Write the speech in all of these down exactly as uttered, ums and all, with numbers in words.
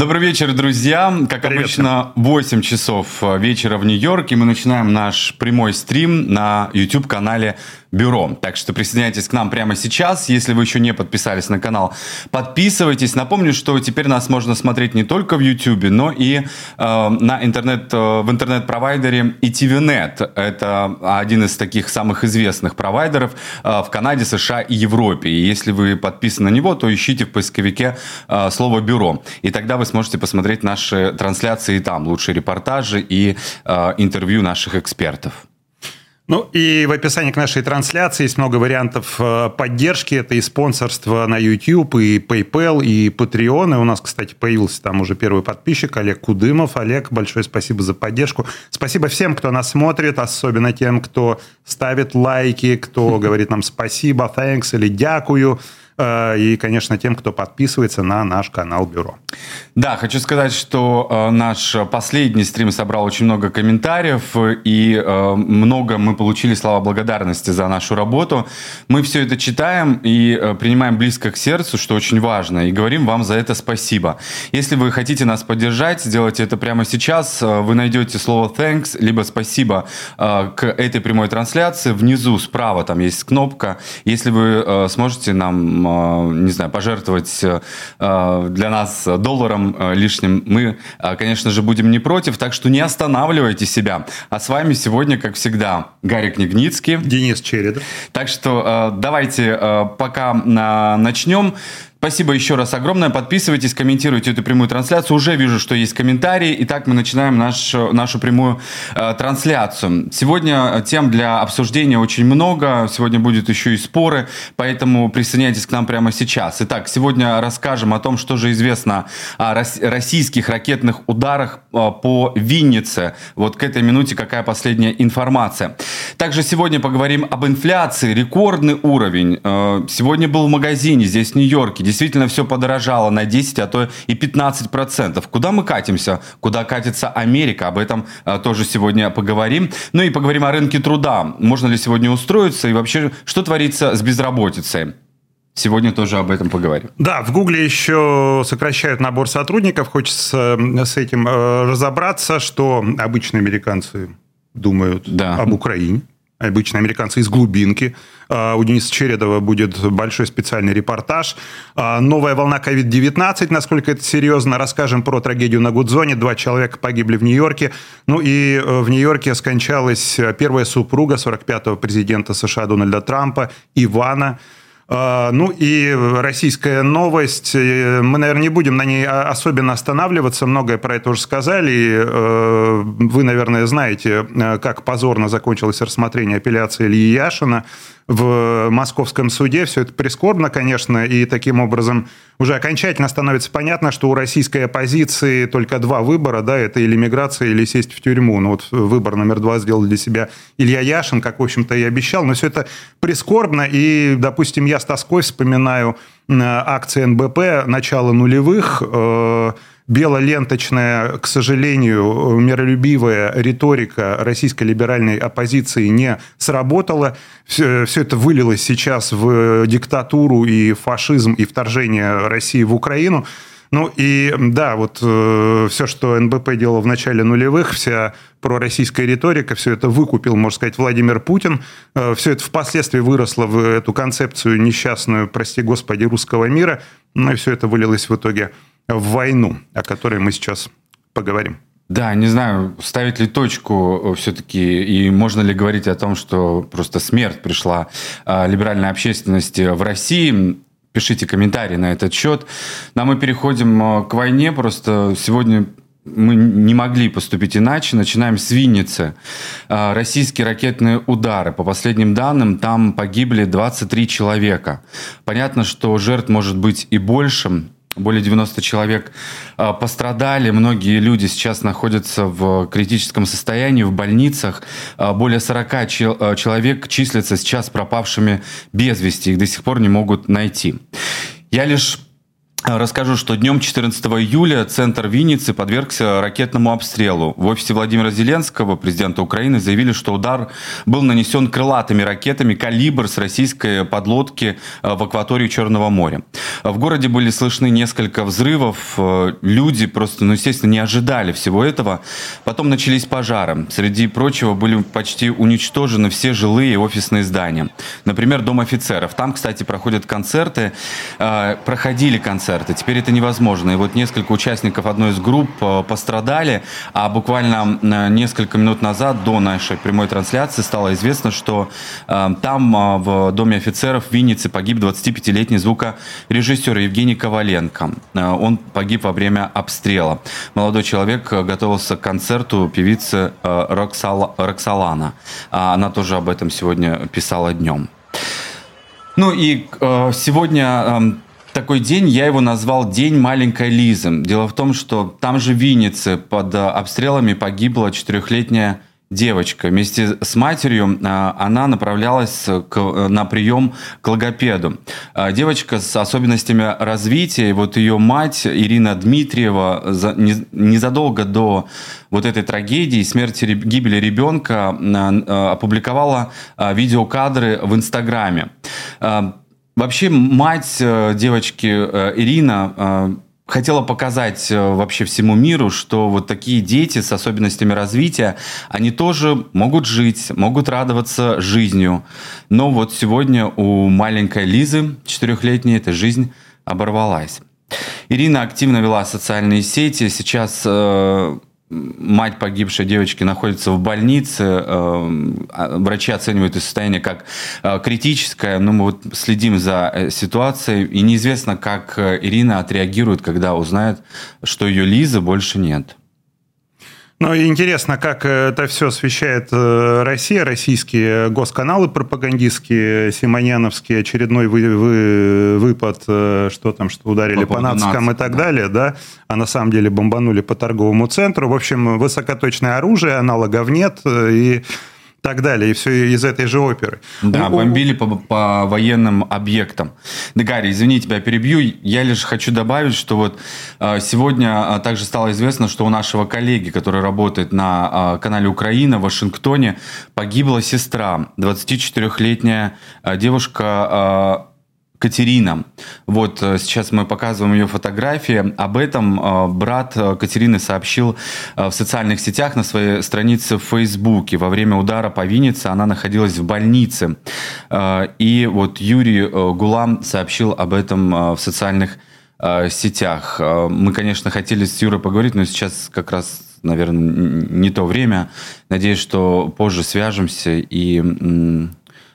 Добрый вечер, друзья. Как обычно, восемь часов вечера в Нью-Йорке. Мы начинаем наш прямой стрим на YouTube-канале «Бюро». Так что присоединяйтесь к нам прямо сейчас. Если вы еще не подписались на канал, подписывайтесь. Напомню, что теперь нас можно смотреть не только в YouTube, но и э, на интернет, э, в интернет-провайдере Etivinet. Это один из таких самых известных провайдеров э, в Канаде, США и Европе. И если вы подписаны на него, то ищите в поисковике э, слово «Бюро». И тогда вы сможете посмотреть наши трансляции там, лучшие репортажи и э, интервью наших экспертов. Ну и в описании к нашей трансляции есть много вариантов поддержки. Это и спонсорство на YouTube, и PayPal, и Patreon. И у нас, кстати, появился там уже первый подписчик, Олег Кудымов. Олег, большое спасибо за поддержку. Спасибо всем, кто нас смотрит, особенно тем, кто ставит лайки, кто говорит нам спасибо, thanks или дякую. И, конечно, тем, кто подписывается на наш канал «Бюро». Да, хочу сказать, что наш последний стрим собрал очень много комментариев, и много мы получили слова благодарности за нашу работу. Мы все это читаем и принимаем близко к сердцу, что очень важно, и говорим вам за это спасибо. Если вы хотите нас поддержать, сделайте это прямо сейчас. Вы найдете слово «thanks» либо «спасибо» к этой прямой трансляции. Внизу справа там есть кнопка. Если вы сможете нам, не знаю, пожертвовать для нас долларом лишним, мы, конечно же, будем не против, так что не останавливайте себя. А с вами сегодня, как всегда, Гарри Княгницкий. Денис Чередов. Так что давайте пока начнем. Спасибо еще раз огромное. Подписывайтесь, комментируйте эту прямую трансляцию. Уже вижу, что есть комментарии. Итак, мы начинаем наш, нашу прямую э, трансляцию. Сегодня тем для обсуждения очень много. Сегодня будут еще и споры, поэтому присоединяйтесь к нам прямо сейчас. Итак, сегодня расскажем о том, что же известно о рос- российских ракетных ударах э, по Виннице. Вот к этой минуте какая последняя информация. Также сегодня поговорим об инфляции. Рекордный уровень. Э, сегодня был в магазине здесь в Нью-Йорке. Действительно, все подорожало на десять, а то и пятнадцать процентов. Куда мы катимся? Куда катится Америка? Об этом а, тоже сегодня поговорим. Ну и поговорим о рынке труда. Можно ли сегодня устроиться? И вообще, что творится с безработицей? Сегодня тоже об этом поговорим. Да, в Гугле еще сокращают набор сотрудников. Хочется с этим разобраться, что обычные американцы думают да. об Украине. Обычно американцы из глубинки. У Дениса Чередова будет большой специальный репортаж. Новая волна ковид девятнадцать, насколько это серьезно. Расскажем про трагедию на Гудзоне. Два человека погибли в Нью-Йорке. Ну и в Нью-Йорке скончалась первая супруга сорок пятого президента США Дональда Трампа, Ивана. Ну и российская новость. Мы, наверное, не будем на ней особенно останавливаться. Многое про это уже сказали. Вы, наверное, знаете, как позорно закончилось рассмотрение апелляции Ильи Яшина в московском суде. Все это прискорбно, конечно, и таким образом уже окончательно становится понятно, что у российской оппозиции только два выбора, да, это или миграция, или сесть в тюрьму. Ну вот выбор номер два сделал для себя Илья Яшин, как, в общем-то, и обещал, но все это прискорбно, и, допустим, я с тоской вспоминаю акции эн бэ пэ начала нулевых, белоленточная, к сожалению, миролюбивая риторика российской либеральной оппозиции не сработала. Все, все это вылилось сейчас в диктатуру и фашизм, и вторжение России в Украину. Ну и да, вот э, все, что эн бэ пэ делало в начале нулевых, вся пророссийская риторика, все это выкупил, можно сказать, Владимир Путин. Э, все это впоследствии выросло в эту концепцию несчастную, прости господи, русского мира. Ну и все это вылилось в итоге в войну, о которой мы сейчас поговорим. Да, не знаю, ставить ли точку все-таки, и можно ли говорить о том, что просто смерть пришла э, либеральной общественности в России. Пишите комментарии на этот счет. Но мы переходим к войне. Просто сегодня мы не могли поступить иначе. Начинаем с Винницы. Российские ракетные удары. По последним данным, там погибли двадцать три человека. Понятно, что жертв может быть и больше. Более девяносто человек пострадали. Многие люди сейчас находятся в критическом состоянии, в больницах. Более сорок человек числятся сейчас пропавшими без вести. Их до сих пор не могут найти. Я лишь Расскажу, что днем четырнадцатого июля центр Винницы подвергся ракетному обстрелу. В офисе Владимира Зеленского, президента Украины, заявили, что удар был нанесен крылатыми ракетами «Калибр» с российской подлодки в акватории Черного моря. В городе были слышны несколько взрывов. Люди просто, ну, естественно, не ожидали всего этого. Потом начались пожары. Среди прочего были почти уничтожены все жилые и офисные здания. Например, Дом офицеров. Там, кстати, проходят концерты. Проходили концерты. Теперь это невозможно. И вот несколько участников одной из групп пострадали, а буквально несколько минут назад до нашей прямой трансляции стало известно, что там, в Доме офицеров в Виннице, погиб двадцатипятилетний звукорежиссер Евгений Коваленко. Он погиб во время обстрела. Молодой человек готовился к концерту певицы Роксолана. Она тоже об этом сегодня писала днем. Ну и сегодня... Такой день, я его назвал «День маленькой Лизы». Дело в том, что там же в Виннице под обстрелами погибла четырехлетняя девочка. Вместе с матерью она направлялась к, на прием к логопеду. Девочка с особенностями развития, вот ее мать Ирина Дмитриева за, не, незадолго до вот этой трагедии, смерти, гибели ребенка, опубликовала видеокадры в Инстаграме. Вообще, мать девочки Ирина хотела показать вообще всему миру, что вот такие дети с особенностями развития, они тоже могут жить, могут радоваться жизнью. Но вот сегодня у маленькой Лизы, четырехлетней, эта жизнь оборвалась. Ирина активно вела социальные сети. Сейчас мать погибшей девочки находится в больнице. Врачи оценивают ее состояние как критическое. Но мы вот следим за ситуацией. И неизвестно, как Ирина отреагирует, когда узнает, что ее Лизы больше нет. Ну, интересно, как это все освещает Россия, российские госканалы пропагандистские, симоньяновские, очередной вы, вы, выпад, что там, что ударили по, по нацикам нацик, и так да. далее, да, а на самом деле бомбанули по торговому центру. В общем, высокоточное оружие, аналогов нет, и так далее, и все из этой же оперы. Да, ну, бомбили по, по военным объектам. Да, Гарри, извини, тебя перебью. Я лишь хочу добавить, что вот сегодня также стало известно, что у нашего коллеги, который работает на канале «Украина» в Вашингтоне, погибла сестра, двадцатичетырехлетняя девушка Катерина. Вот сейчас мы показываем ее фотографии. Об этом брат Катерины сообщил в социальных сетях на своей странице в Фейсбуке. Во время удара по Виннице она находилась в больнице. И вот Юрий Гулам сообщил об этом в социальных сетях. Мы, конечно, хотели с Юрой поговорить, но сейчас как раз, наверное, не то время. Надеюсь, что позже свяжемся и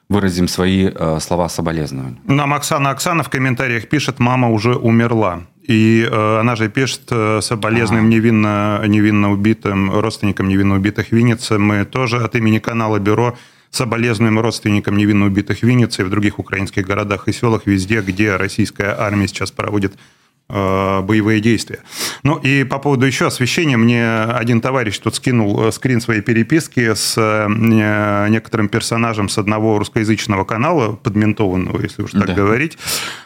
выразим свои э, слова соболезнования. Нам Оксана Оксана в комментариях пишет: «Мама уже умерла». И э, она же пишет: «Соболезнуем невинно, невинно убитым, родственникам невинно убитых Винницы». Мы тоже от имени канала «Бюро» соболезнуем родственникам невинно убитых Винницы и в других украинских городах и селах, везде, где российская армия сейчас проводит э, боевые действия. Ну и по поводу еще освещения. Мне один товарищ тут скинул скрин своей переписки с э, некоторым персонажем с одного русскоязычного канала, подментованного, если уж так да. говорить,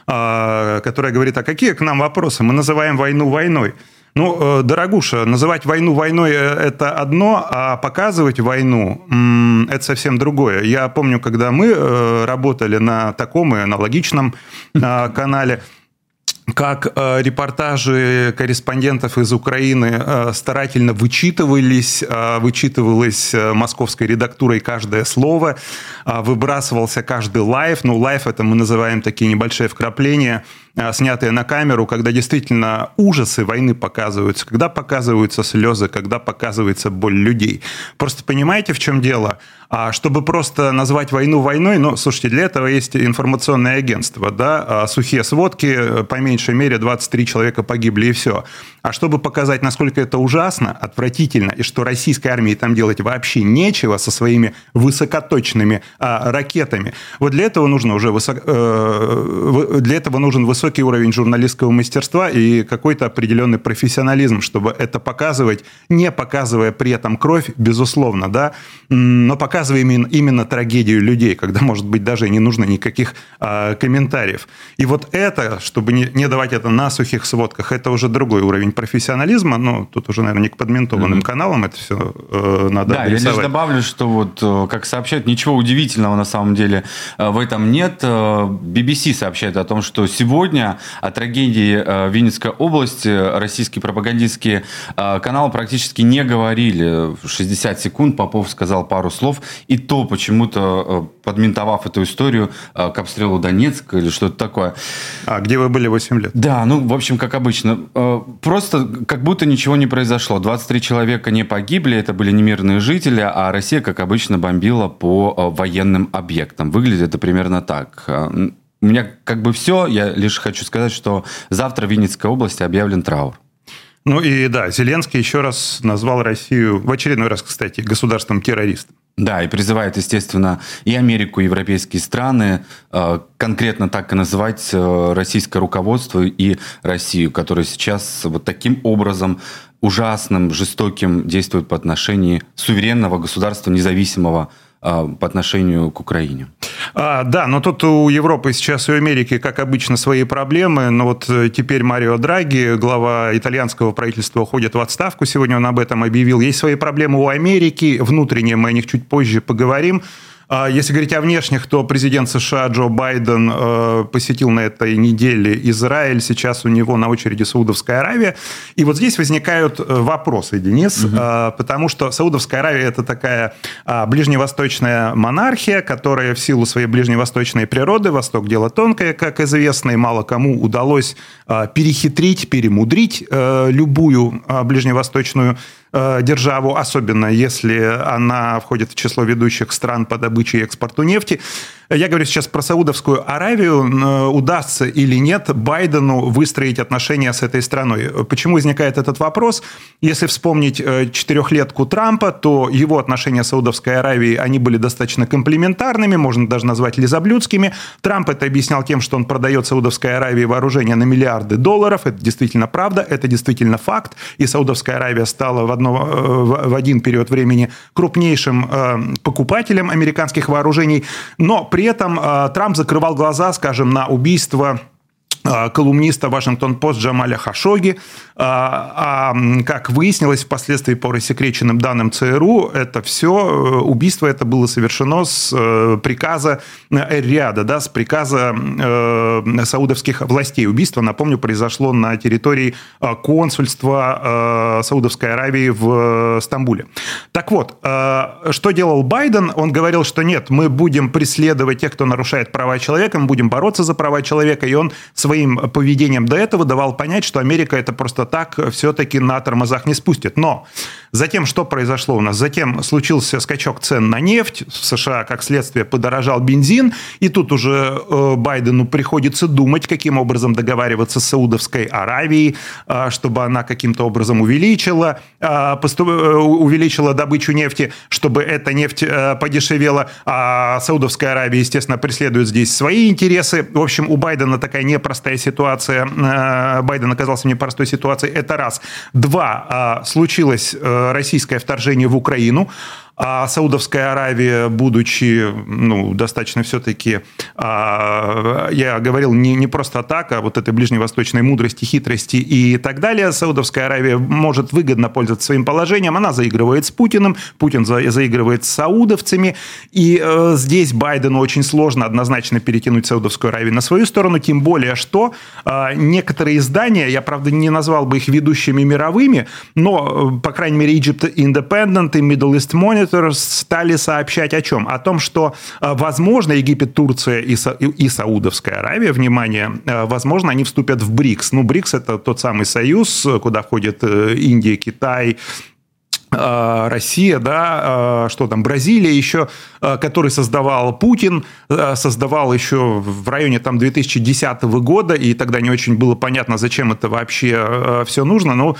э, который говорит: «А какие к нам вопросы? Мы называем войну войной». Ну, дорогуша, называть войну войной – это одно, а показывать войну – это совсем другое. Я помню, когда мы работали на таком и аналогичном канале, как репортажи корреспондентов из Украины старательно вычитывались, вычитывалось московской редактурой каждое слово, выбрасывался каждый лайв. Ну, лайв – это мы называем такие небольшие вкрапления, снятые на камеру, когда действительно ужасы войны показываются, когда показываются слезы, когда показывается боль людей. Просто понимаете, в чем дело? Чтобы просто назвать войну войной, ну, слушайте, для этого есть информационное агентство, да, сухие сводки, по меньшей мере двадцать три человека погибли и все. А чтобы показать, насколько это ужасно, отвратительно, и что российской армии там делать вообще нечего со своими высокоточными а, ракетами, вот для этого нужно уже высоко, э, для этого нужен высокий высокий уровень журналистского мастерства и какой-то определенный профессионализм, чтобы это показывать, не показывая при этом кровь, безусловно, да, но показывая именно, именно трагедию людей, когда, может быть, даже не нужно никаких а, комментариев. И вот это, чтобы не, не давать это на сухих сводках, это уже другой уровень профессионализма, но тут уже, наверное, не к подментованным mm-hmm. каналам это все э, надо да, адресовать. Да, я лишь добавлю, что вот, как сообщают, ничего удивительного на самом деле в этом нет. би би си сообщает о том, что сегодня о трагедии Винницкой области российские пропагандистские каналы практически не говорили. шестьдесят секунд Попов сказал пару слов, и то почему-то подментовав эту историю к обстрелу Донецка или что-то такое. А где вы были восемь лет? Да, ну, в общем, как обычно. Просто как будто ничего не произошло. двадцать три человека не погибли, это были не мирные жители, а Россия, как обычно, бомбила по военным объектам. Выглядит это примерно так. У меня как бы все. Я лишь хочу сказать, что завтра в Винницкой области объявлен траур. Ну и да, Зеленский еще раз назвал Россию, в очередной раз, кстати, государством-террористом. Да, и призывает, естественно, и Америку, и европейские страны конкретно так и называть российское руководство и Россию, которая сейчас вот таким образом ужасным, жестоким действует по отношению суверенного государства, независимого по отношению к Украине. А, да, но тут у Европы сейчас и у Америки, как обычно, свои проблемы. Но вот теперь Марио Драги, глава итальянского правительства, уходит в отставку. Сегодня он об этом объявил. Есть свои проблемы у Америки внутренние, мы о них чуть позже поговорим. Если говорить о внешних, то президент США Джо Байден посетил на этой неделе Израиль. Сейчас у него на очереди Саудовская Аравия. И вот здесь возникают вопросы, Денис, угу. потому что Саудовская Аравия – это такая ближневосточная монархия, которая в силу своей ближневосточной природы, Восток – дело тонкое, как известно, и мало кому удалось перехитрить, перемудрить любую ближневосточную державу, особенно если она входит в число ведущих стран по добыче и экспорту нефти. Я говорю сейчас про Саудовскую Аравию. Удастся или нет Байдену выстроить отношения с этой страной? Почему возникает этот вопрос? Если вспомнить четырехлетку Трампа, то его отношения с Саудовской Аравией, они были достаточно комплиментарными, можно даже назвать лизоблюдскими. Трамп это объяснял тем, что он продает Саудовской Аравии вооружение на миллиарды долларов. Это действительно правда, это действительно факт. И Саудовская Аравия стала в, одно, в один период времени крупнейшим покупателем американских вооружений. Но при При этом Трамп закрывал глаза, скажем, на убийство колумниста «Вашингтон-Пост» Джамаля Хашогги. А, как выяснилось впоследствии по рассекреченным данным ЦРУ, это все убийство это было совершено с приказа Эр-Рияда, да, с приказа э, саудовских властей. Убийство, напомню, произошло на территории консульства э, Саудовской Аравии в Стамбуле. Так вот, э, что делал Байден? Он говорил, что нет, мы будем преследовать тех, кто нарушает права человека, мы будем бороться за права человека, и он своим поведением до этого давал понять, что Америка это просто так все-таки на тормозах не спустит. Но затем что произошло у нас? Затем случился скачок цен на нефть. В США, как следствие, подорожал бензин. И тут уже Байдену приходится думать, каким образом договариваться с Саудовской Аравией, чтобы она каким-то образом увеличила, увеличила добычу нефти, чтобы эта нефть подешевела. А Саудовская Аравия, естественно, преследует здесь свои интересы. В общем, у Байдена такая непростая ситуация. Байден оказался в непростой ситуации. Это раз. Два. Случилось российское вторжение в Украину. А Саудовская Аравия, будучи, ну, достаточно все-таки, а, я говорил, не, не просто так, а вот этой ближневосточной мудрости, хитрости и так далее, Саудовская Аравия может выгодно пользоваться своим положением, она заигрывает с Путиным, Путин за, заигрывает с саудовцами, и э, здесь Байдену очень сложно однозначно перетянуть Саудовскую Аравию на свою сторону, тем более, что э, некоторые издания, я, правда, не назвал бы их ведущими мировыми, но, э, по крайней мере, Egypt Independent и Middle East Monitor стали сообщать о чем? О том, что, возможно, Египет, Турция и, Са- и Саудовская Аравия, внимание, возможно, они вступят в БРИКС. Ну, БРИКС – это тот самый союз, куда входят Индия, Китай, Россия, да, что там, Бразилия еще, который создавал Путин, создавал еще в районе там две тысячи десятого года, и тогда не очень было понятно, зачем это вообще все нужно, но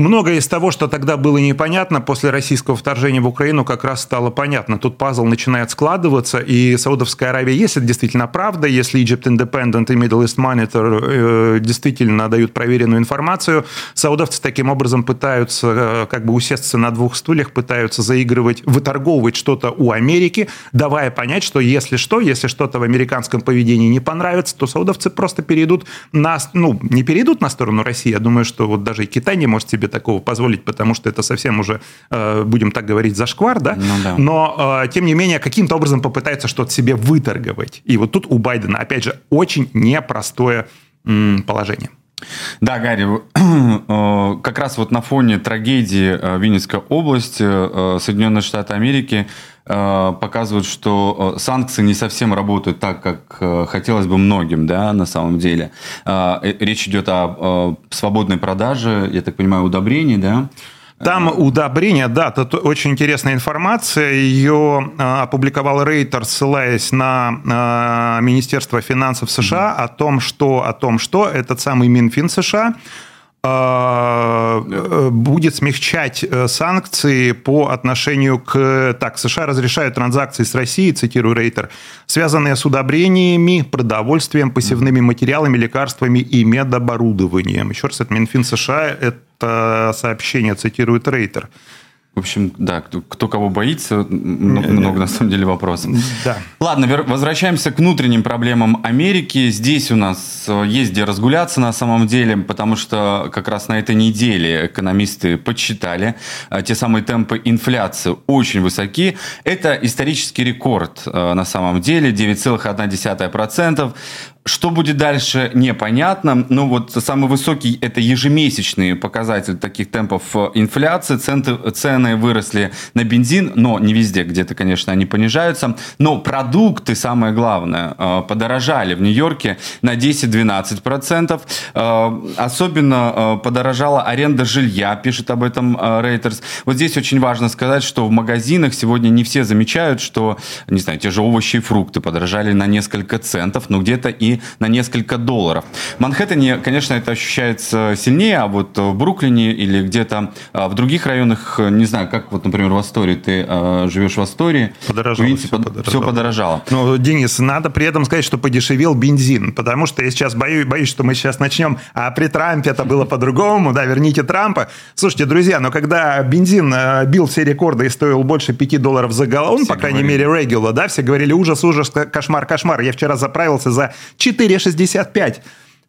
Многое из того, что тогда было непонятно, после российского вторжения в Украину как раз стало понятно. Тут пазл начинает складываться, и Саудовская Аравия, если это действительно правда, если Egypt Independent и Middle East Monitor э, действительно дают проверенную информацию, саудовцы таким образом пытаются э, как бы усесться на двух стульях, пытаются заигрывать, выторговывать что-то у Америки, давая понять, что если что, если что-то в американском поведении не понравится, то саудовцы просто перейдут на, ну, не перейдут на сторону России, я думаю, что вот даже и Китай не может себе такого позволить, потому что это совсем уже, будем так говорить, зашквар, да? Ну, да. Но, тем не менее, каким-то образом попытаются что-то себе выторговать. И вот тут у Байдена, опять же, очень непростое положение. Да, Гарри, как раз вот на фоне трагедии Винницкой области Соединенные Штаты Америки показывают, что санкции не совсем работают так, как хотелось бы многим, да, на самом деле. Речь идет о свободной продаже, я так понимаю, удобрений, да? Там удобрения, да, тут очень интересная информация, ее опубликовал Reuters, ссылаясь на Министерство финансов США, mm-hmm. о том, что, о том, что этот самый Минфин США будет смягчать санкции по отношению к... Так, США разрешают транзакции с Россией, цитирую Рейтер, связанные с удобрениями, продовольствием, посевными материалами, лекарствами и медоборудованием. Еще раз, это Минфин США, это сообщение, цитирует Рейтер. В общем, да, кто, кто кого боится, много, много на самом деле вопросов. Да. Ладно, возвращаемся к внутренним проблемам Америки. Здесь у нас есть где разгуляться на самом деле, потому что как раз на этой неделе экономисты подсчитали, те самые темпы инфляции очень высоки. Это исторический рекорд на самом деле, девять целых одна десятая процента. Что будет дальше, непонятно. Но вот самый высокий – это ежемесячный показатель таких темпов инфляции. Центы, цены выросли на бензин, но не везде, где-то, конечно, они понижаются. Но продукты, самое главное, подорожали в Нью-Йорке на десять-двенадцать процентов. Особенно подорожала аренда жилья, пишет об этом Reuters. Вот здесь очень важно сказать, что в магазинах сегодня не все замечают, что, не знаю, те же овощи и фрукты подорожали на несколько центов, но где-то и на несколько долларов. В Манхэттене, конечно, это ощущается сильнее, а вот в Бруклине или где-то в других районах, не знаю, как вот, например, в Астории, ты э, живешь в Астории, подорожало, видите, все, под... подорожало. все подорожало. Ну, Денис, надо при этом сказать, что подешевел бензин, потому что я сейчас боюсь, боюсь, что мы сейчас начнем, а при Трампе это было по-другому, да, верните Трампа. Слушайте, друзья, но когда бензин бил все рекорды и стоил больше пяти долларов за галлон, все по крайней говорили. мере, регула, да, все говорили ужас, ужас, кошмар, кошмар. Я вчера заправился за четыре шестьдесят пять.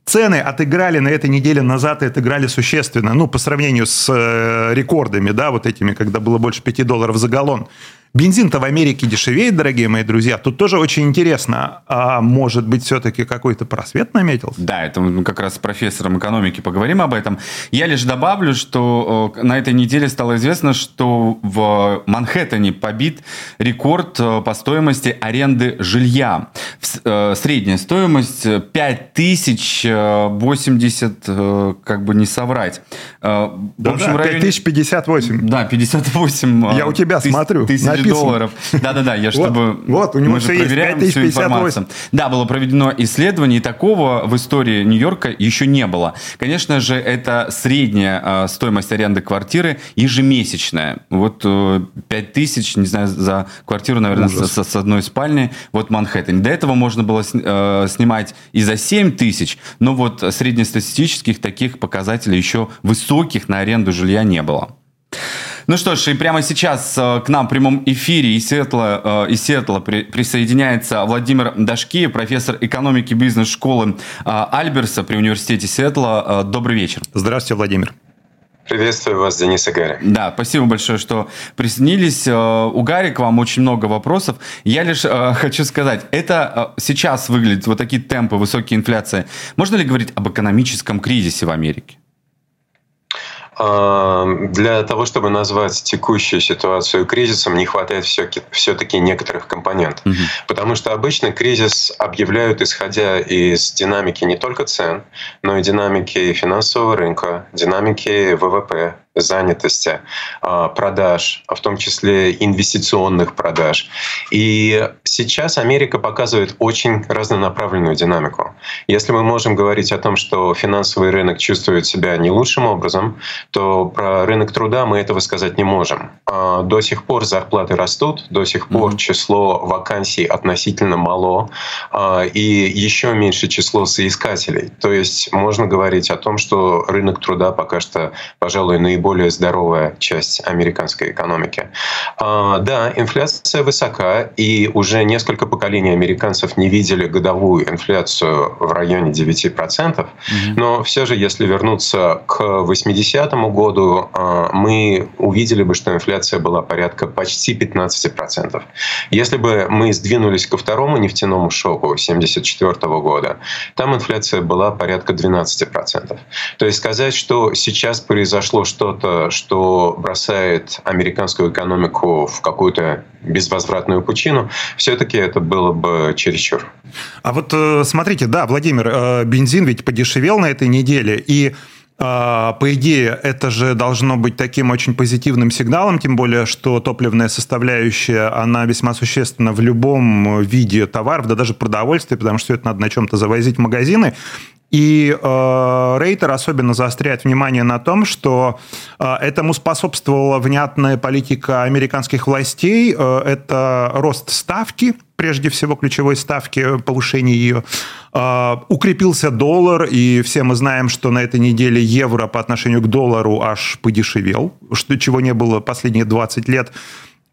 Цены отыграли на этой неделе назад и отыграли существенно. Ну, по сравнению с э, рекордами, да, вот этими, когда было больше пяти долларов за галлон. Бензин-то в Америке дешевеет, дорогие мои друзья. Тут тоже очень интересно. А может быть, все-таки какой-то просвет наметился? Да, это мы как раз с профессором экономики поговорим об этом. Я лишь добавлю, что на этой неделе стало известно, что в Манхэттене побит рекорд по стоимости аренды жилья. Средняя стоимость пять тысяч восемьдесят, как бы не соврать. В общем, да, пять тысяч пятьдесят восемь. Да, пятьдесят восемь. Я у тебя тысяч, смотрю. Тысяч долларов. Да-да-да, я чтобы... Вот, вот у него же есть пять тысяч пятьдесят восемь. Да, было проведено исследование, и такого в истории Нью-Йорка еще не было. Конечно же, это средняя э, стоимость аренды квартиры ежемесячная. Вот э, пять тысяч, не знаю, за квартиру, наверное, с, с одной спальни, вот Манхэттен. До этого можно было с, э, снимать и за семь тысяч, но вот среднестатистических таких показателей еще высоких на аренду жилья не было. Ну что ж, и прямо сейчас к нам в прямом эфире из Сиэтла, из Сиэтла присоединяется Владимир Дашкеев, профессор экономики бизнес-школы Альберса при университете Сиэтла. Добрый вечер. Здравствуйте, Владимир. Приветствую вас, Денис и Гарри. Да, спасибо большое, что присоединились. У Гарри к вам очень много вопросов. Я лишь хочу сказать, это сейчас выглядит вот такие темпы высокой инфляции. Можно ли говорить об экономическом кризисе в Америке? Для того, чтобы назвать текущую ситуацию кризисом, не хватает все-таки некоторых компонентов. Угу. Потому что обычно кризис объявляют, исходя из динамики не только цен, но и динамики финансового рынка, динамики ВВП, занятости, продаж, в том числе инвестиционных продаж. И сейчас Америка показывает очень разнонаправленную динамику. Если мы можем говорить о том, что финансовый рынок чувствует себя не лучшим образом, то про рынок труда мы этого сказать не можем. До сих пор зарплаты растут, до сих пор число вакансий относительно мало, и еще меньше число соискателей. То есть можно говорить о том, что рынок труда пока что, пожалуй, наиболее здоровая часть американской экономики. Да, инфляция высока, и уже несколько поколений американцев не видели годовую инфляцию в районе девяти процентов. Но все же, если вернуться к восьмидесятому году, мы увидели бы, что инфляция была порядка почти пятнадцати процентов. Если бы мы сдвинулись ко второму нефтяному шоку семьдесят четвёртого года, там инфляция была порядка двенадцати процентов. То есть сказать, что сейчас произошло что-то, что бросает американскую экономику в какую-то безвозвратную пучину, все-таки это было бы чересчур. А вот смотрите, да, Владимир, бензин ведь подешевел на этой неделе, и по идее, это же должно быть таким очень позитивным сигналом, тем более, что топливная составляющая, она весьма существенна в любом виде товаров, да даже продовольствия, потому что все это надо на чем-то завозить в магазины. И э, Рейтер особенно заостряет внимание на том, что э, этому способствовала внятная политика американских властей. Э, это рост ставки, прежде всего ключевой ставки, повышение ее. Э, укрепился доллар, и все мы знаем, что на этой неделе евро по отношению к доллару аж подешевел, что, чего не было последние двадцать лет.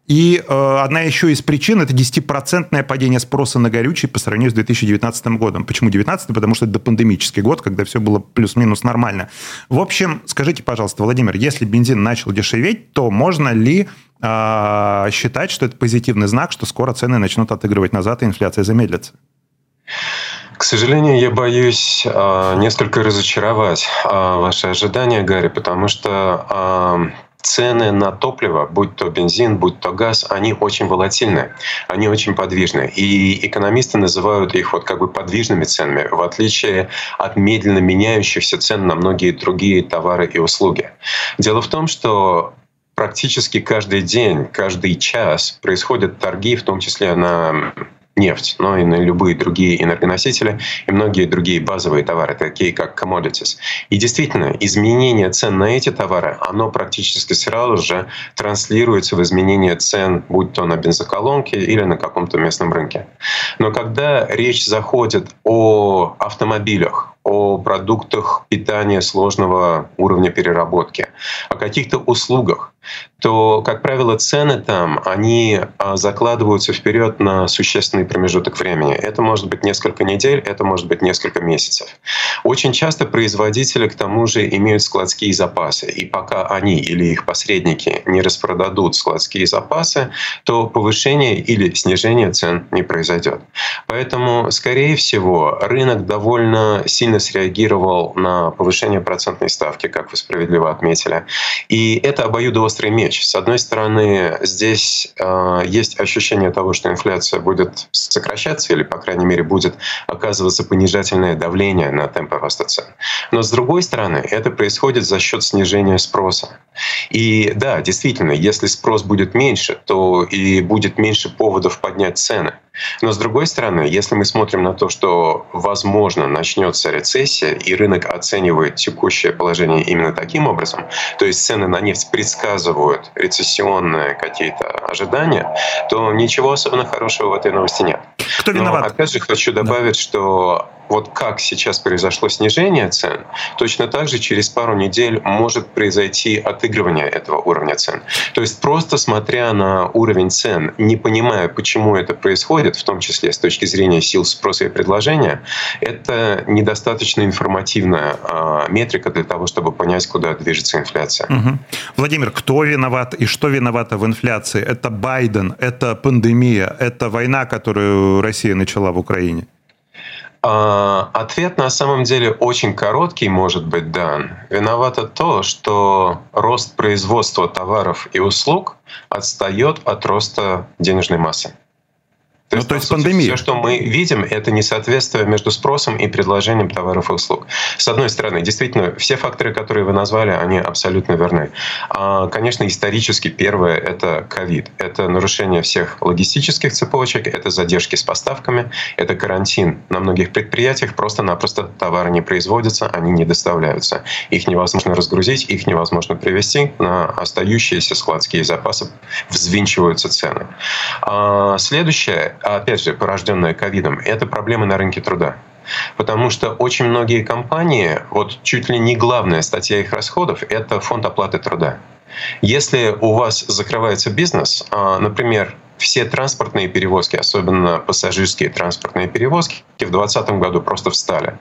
И э, одна еще из причин – это десятипроцентное падение спроса на горючее по сравнению с две тысячи девятнадцатым годом. Почему две тысячи девятнадцатый? Потому что это допандемический год, когда все было плюс-минус нормально. В общем, скажите, пожалуйста, Владимир, если бензин начал дешеветь, то можно ли э, считать, что это позитивный знак, что скоро цены начнут отыгрывать назад и инфляция замедлится? К сожалению, я боюсь э, несколько разочаровать э, ваши ожидания, Гарри, потому что… Э, Цены на топливо, будь то бензин, будь то газ, они очень волатильны, они очень подвижны. И экономисты называют их вот как бы подвижными ценами, в отличие от медленно меняющихся цен на многие другие товары и услуги. Дело в том, что практически каждый день, каждый час происходят торги, в том числе на нефть, но и на любые другие энергоносители и многие другие базовые товары, такие как commodities. И действительно, изменение цен на эти товары, оно практически сразу же транслируется в изменение цен, будь то на бензоколонке или на каком-то местном рынке. Но когда речь заходит о автомобилях, о продуктах питания сложного уровня переработки, о каких-то услугах, то, как правило, цены там, они закладываются вперед на существенный промежуток времени. Это может быть несколько недель, это может быть несколько месяцев. Очень часто производители, к тому же, имеют складские запасы. И пока они или их посредники не распродадут складские запасы, то повышение или снижение цен не произойдет. Поэтому, скорее всего, рынок довольно сильно среагировал на повышение процентной ставки, как вы справедливо отметили. И это обоюдоострый меч. С одной стороны, здесь э, есть ощущение того, что инфляция будет сокращаться или, по крайней мере, будет оказываться понижательное давление на темпы роста цен. Но с другой стороны, это происходит за счет снижения спроса. И да, действительно, если спрос будет меньше, то и будет меньше поводов поднять цены. Но с другой стороны, если мы смотрим на то, что, возможно, начнется рецессия, и рынок оценивает текущее положение именно таким образом, то есть цены на нефть предсказывают рецессионные какие-то ожидания, то ничего особенно хорошего в этой новости нет. Кто виноват? Но, опять же, хочу добавить, да. что вот как сейчас произошло снижение цен, точно так же через пару недель может произойти отыгрывание этого уровня цен. То есть просто смотря на уровень цен, не понимая, почему это происходит, в том числе с точки зрения сил спроса и предложения, это недостаточно информативная э, метрика для того, чтобы понять, куда движется инфляция. Угу. Владимир, кто виноват и что виновато в инфляции? Это Байден, это пандемия, это война, которую Россия начала в Украине? Ответ на самом деле очень короткий может быть дан. Виновато то, что рост производства товаров и услуг отстает от роста денежной массы. То ну, есть, то есть сути, пандемия. Все, что мы видим, это несоответствие между спросом и предложением товаров и услуг. С одной стороны, действительно, все факторы, которые вы назвали, они абсолютно верны. Конечно, исторически первое — это ковид. Это нарушение всех логистических цепочек, это задержки с поставками, это карантин. На многих предприятиях просто-напросто товары не производятся, они не доставляются. Их невозможно разгрузить, их невозможно привезти. На остающиеся складские запасы взвинчиваются цены. Следующее, опять же, порожденное ковидом, это проблемы на рынке труда. Потому что очень многие компании, вот чуть ли не главная статья их расходов — это фонд оплаты труда. Если у вас закрывается бизнес, например, все транспортные перевозки, особенно пассажирские транспортные перевозки, в двадцатом году просто встали.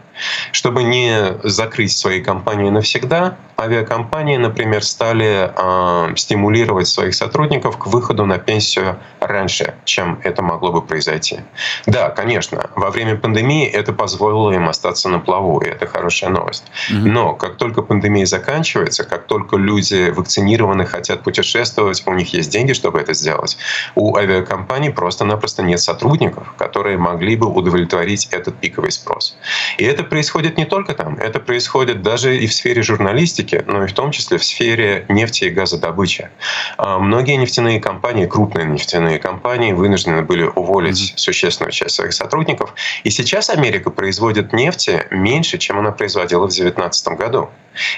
Чтобы не закрыть свои компании навсегда, авиакомпании, например, стали э, стимулировать своих сотрудников к выходу на пенсию раньше, чем это могло бы произойти. Да, конечно, во время пандемии это позволило им остаться на плаву, и это хорошая новость. Mm-hmm. Но как только пандемия заканчивается, как только люди вакцинированы, хотят путешествовать, у них есть деньги, чтобы это сделать, у авиакомпаний просто-напросто нет сотрудников, которые могли бы удовлетворить этот пиковый спрос. И это происходит не только там, это происходит даже и в сфере журналистики, но и в том числе в сфере нефти и газодобычи. Многие нефтяные компании, крупные нефтяные компании, вынуждены были уволить mm-hmm. существенную часть своих сотрудников. И сейчас Америка производит нефти меньше, чем она производила в две тысячи девятнадцатом году.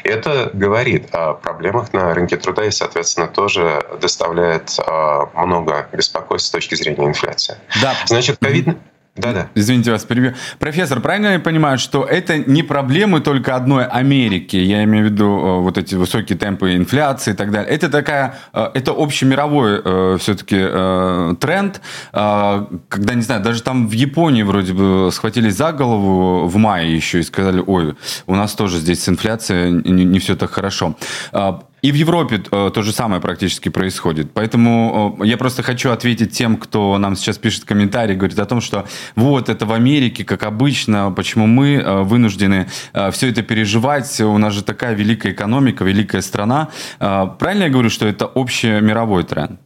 Это говорит о проблемах на рынке труда и, соответственно, тоже доставляет много беспокойств с точки зрения инфляции. Да. Значит, ковид... Mm-hmm. Да-да. Извините, вас перебью. Профессор, правильно я понимаю, что это не проблемы только одной Америки? Я имею в виду вот эти высокие темпы инфляции и так далее. Это такая, это общемировой все-таки тренд, когда, не знаю, даже там в Японии вроде бы схватились за голову в мае еще и сказали, ой, у нас тоже здесь с инфляцией не все так хорошо. И в Европе то же самое практически происходит. Поэтому я просто хочу ответить тем, кто нам сейчас пишет комментарии, говорит о том, что вот это в Америке, как обычно, почему мы вынуждены все это переживать, у нас же такая великая экономика, великая страна. Правильно я говорю, что это общемировой тренд?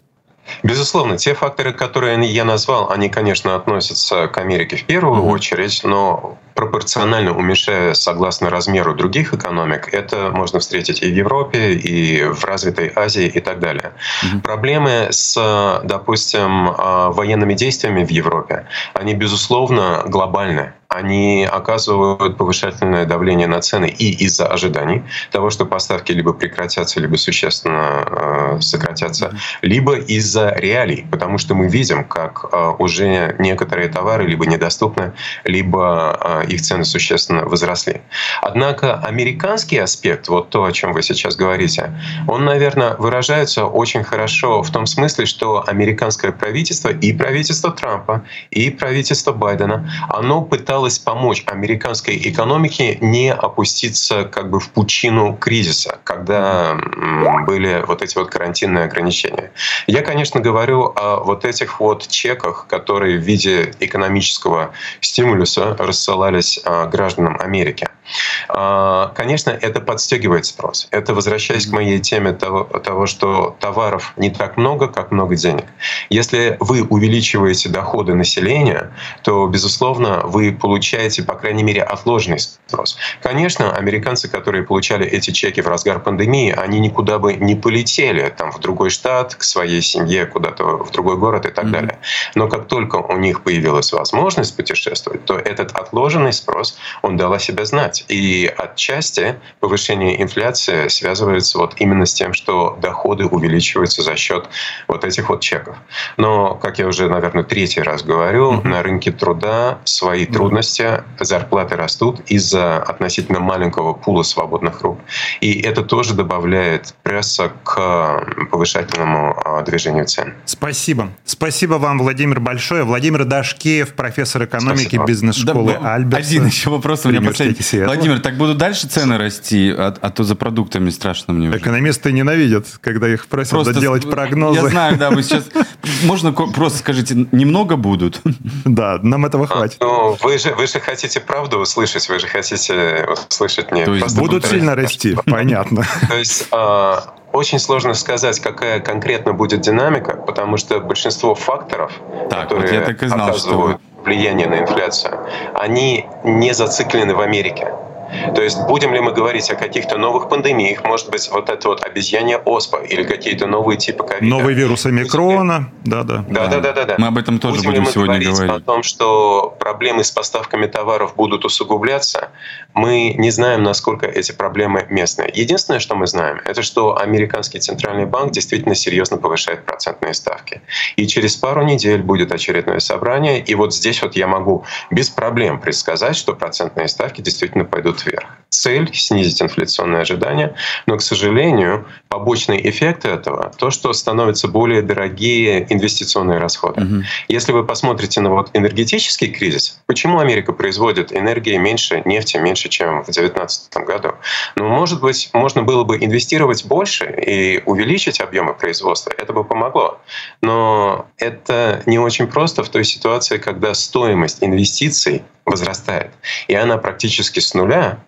Безусловно, те факторы, которые я назвал, они, конечно, относятся к Америке в первую mm-hmm. очередь, но пропорционально уменьшая согласно размеру других экономик, это можно встретить и в Европе, и в развитой Азии и так далее. Mm-hmm. Проблемы с, допустим, военными действиями в Европе, они, безусловно, глобальны. Они оказывают повышательное давление на цены и из-за ожиданий того, что поставки либо прекратятся, либо существенно э, сократятся, либо из-за реалий, потому что мы видим, как э, уже некоторые товары либо недоступны, либо э, их цены существенно возросли. Однако американский аспект, вот то, о чем вы сейчас говорите, он, наверное, выражается очень хорошо в том смысле, что американское правительство и правительство Трампа, и правительство Байдена, оно пыталось помочь американской экономике не опуститься как бы в пучину кризиса, когда были вот эти вот карантинные ограничения. Я, конечно, говорю о вот этих вот чеках, которые в виде экономического стимулюса рассылались гражданам Америки. Конечно, это подстегивает спрос. Это, возвращаясь к моей теме того, того, что товаров не так много, как много денег. Если вы увеличиваете доходы населения, то, безусловно, вы получаете, по крайней мере, отложенный спрос. Конечно, американцы, которые получали эти чеки в разгар пандемии, они никуда бы не полетели там, в другой штат, к своей семье, куда-то в другой город и так mm-hmm. далее. Но как только у них появилась возможность путешествовать, то этот отложенный спрос, он дал о себе знать. И отчасти повышение инфляции связывается вот именно с тем, что доходы увеличиваются за счет вот этих вот чеков. Но, как я уже, наверное, третий раз говорю, mm-hmm. на рынке труда свои mm-hmm. трудности, зарплаты растут из-за относительно маленького пула свободных рук. И это тоже добавляет пресса к повышательному движению цен. Спасибо. Спасибо вам, Владимир, большое. Владимир Дашкеев, профессор экономики Спасибо. Бизнес-школы да, Альберта. Один еще вопрос у меня последний. Владимир, так будут дальше цены расти, а, а то за продуктами страшно мне уже. Экономисты ненавидят, когда их просят просто делать прогнозы. Я знаю, да, вы сейчас... Можно просто скажите, немного будут? Да, нам этого хватит. Ну, вы же, вы же хотите правду услышать, вы же хотите услышать... Нет, то есть будут сильно расти, понятно. То есть... Очень сложно сказать, какая конкретно будет динамика, потому что большинство факторов, так, которые вот я знал, оказывают что... влияние на инфляцию, они не зациклены в Америке. То есть будем ли мы говорить о каких-то новых пандемиях, может быть, вот это вот обезьянья оспа или какие-то новые типы ковида. Новый вирус омикрона, да-да. Да-да-да. Мы об этом тоже будем, будем сегодня говорить. Будем ли мы говорить о том, что проблемы с поставками товаров будут усугубляться, мы не знаем, насколько эти проблемы местные. Единственное, что мы знаем, это что американский центральный банк действительно серьезно повышает процентные ставки. И через пару недель будет очередное собрание, и вот здесь вот я могу без проблем предсказать, что процентные ставки действительно пойдут вверх. Цель — снизить инфляционные ожидания, но, к сожалению, побочный эффект этого — то, что становятся более дорогие инвестиционные расходы. Uh-huh. Если вы посмотрите на вот энергетический кризис, почему Америка производит энергии меньше, нефти меньше, чем в две тысячи девятнадцатом году? Ну, может быть, можно было бы инвестировать больше и увеличить объемы производства, это бы помогло. Но это не очень просто в той ситуации, когда стоимость инвестиций возрастает, и она практически с нуля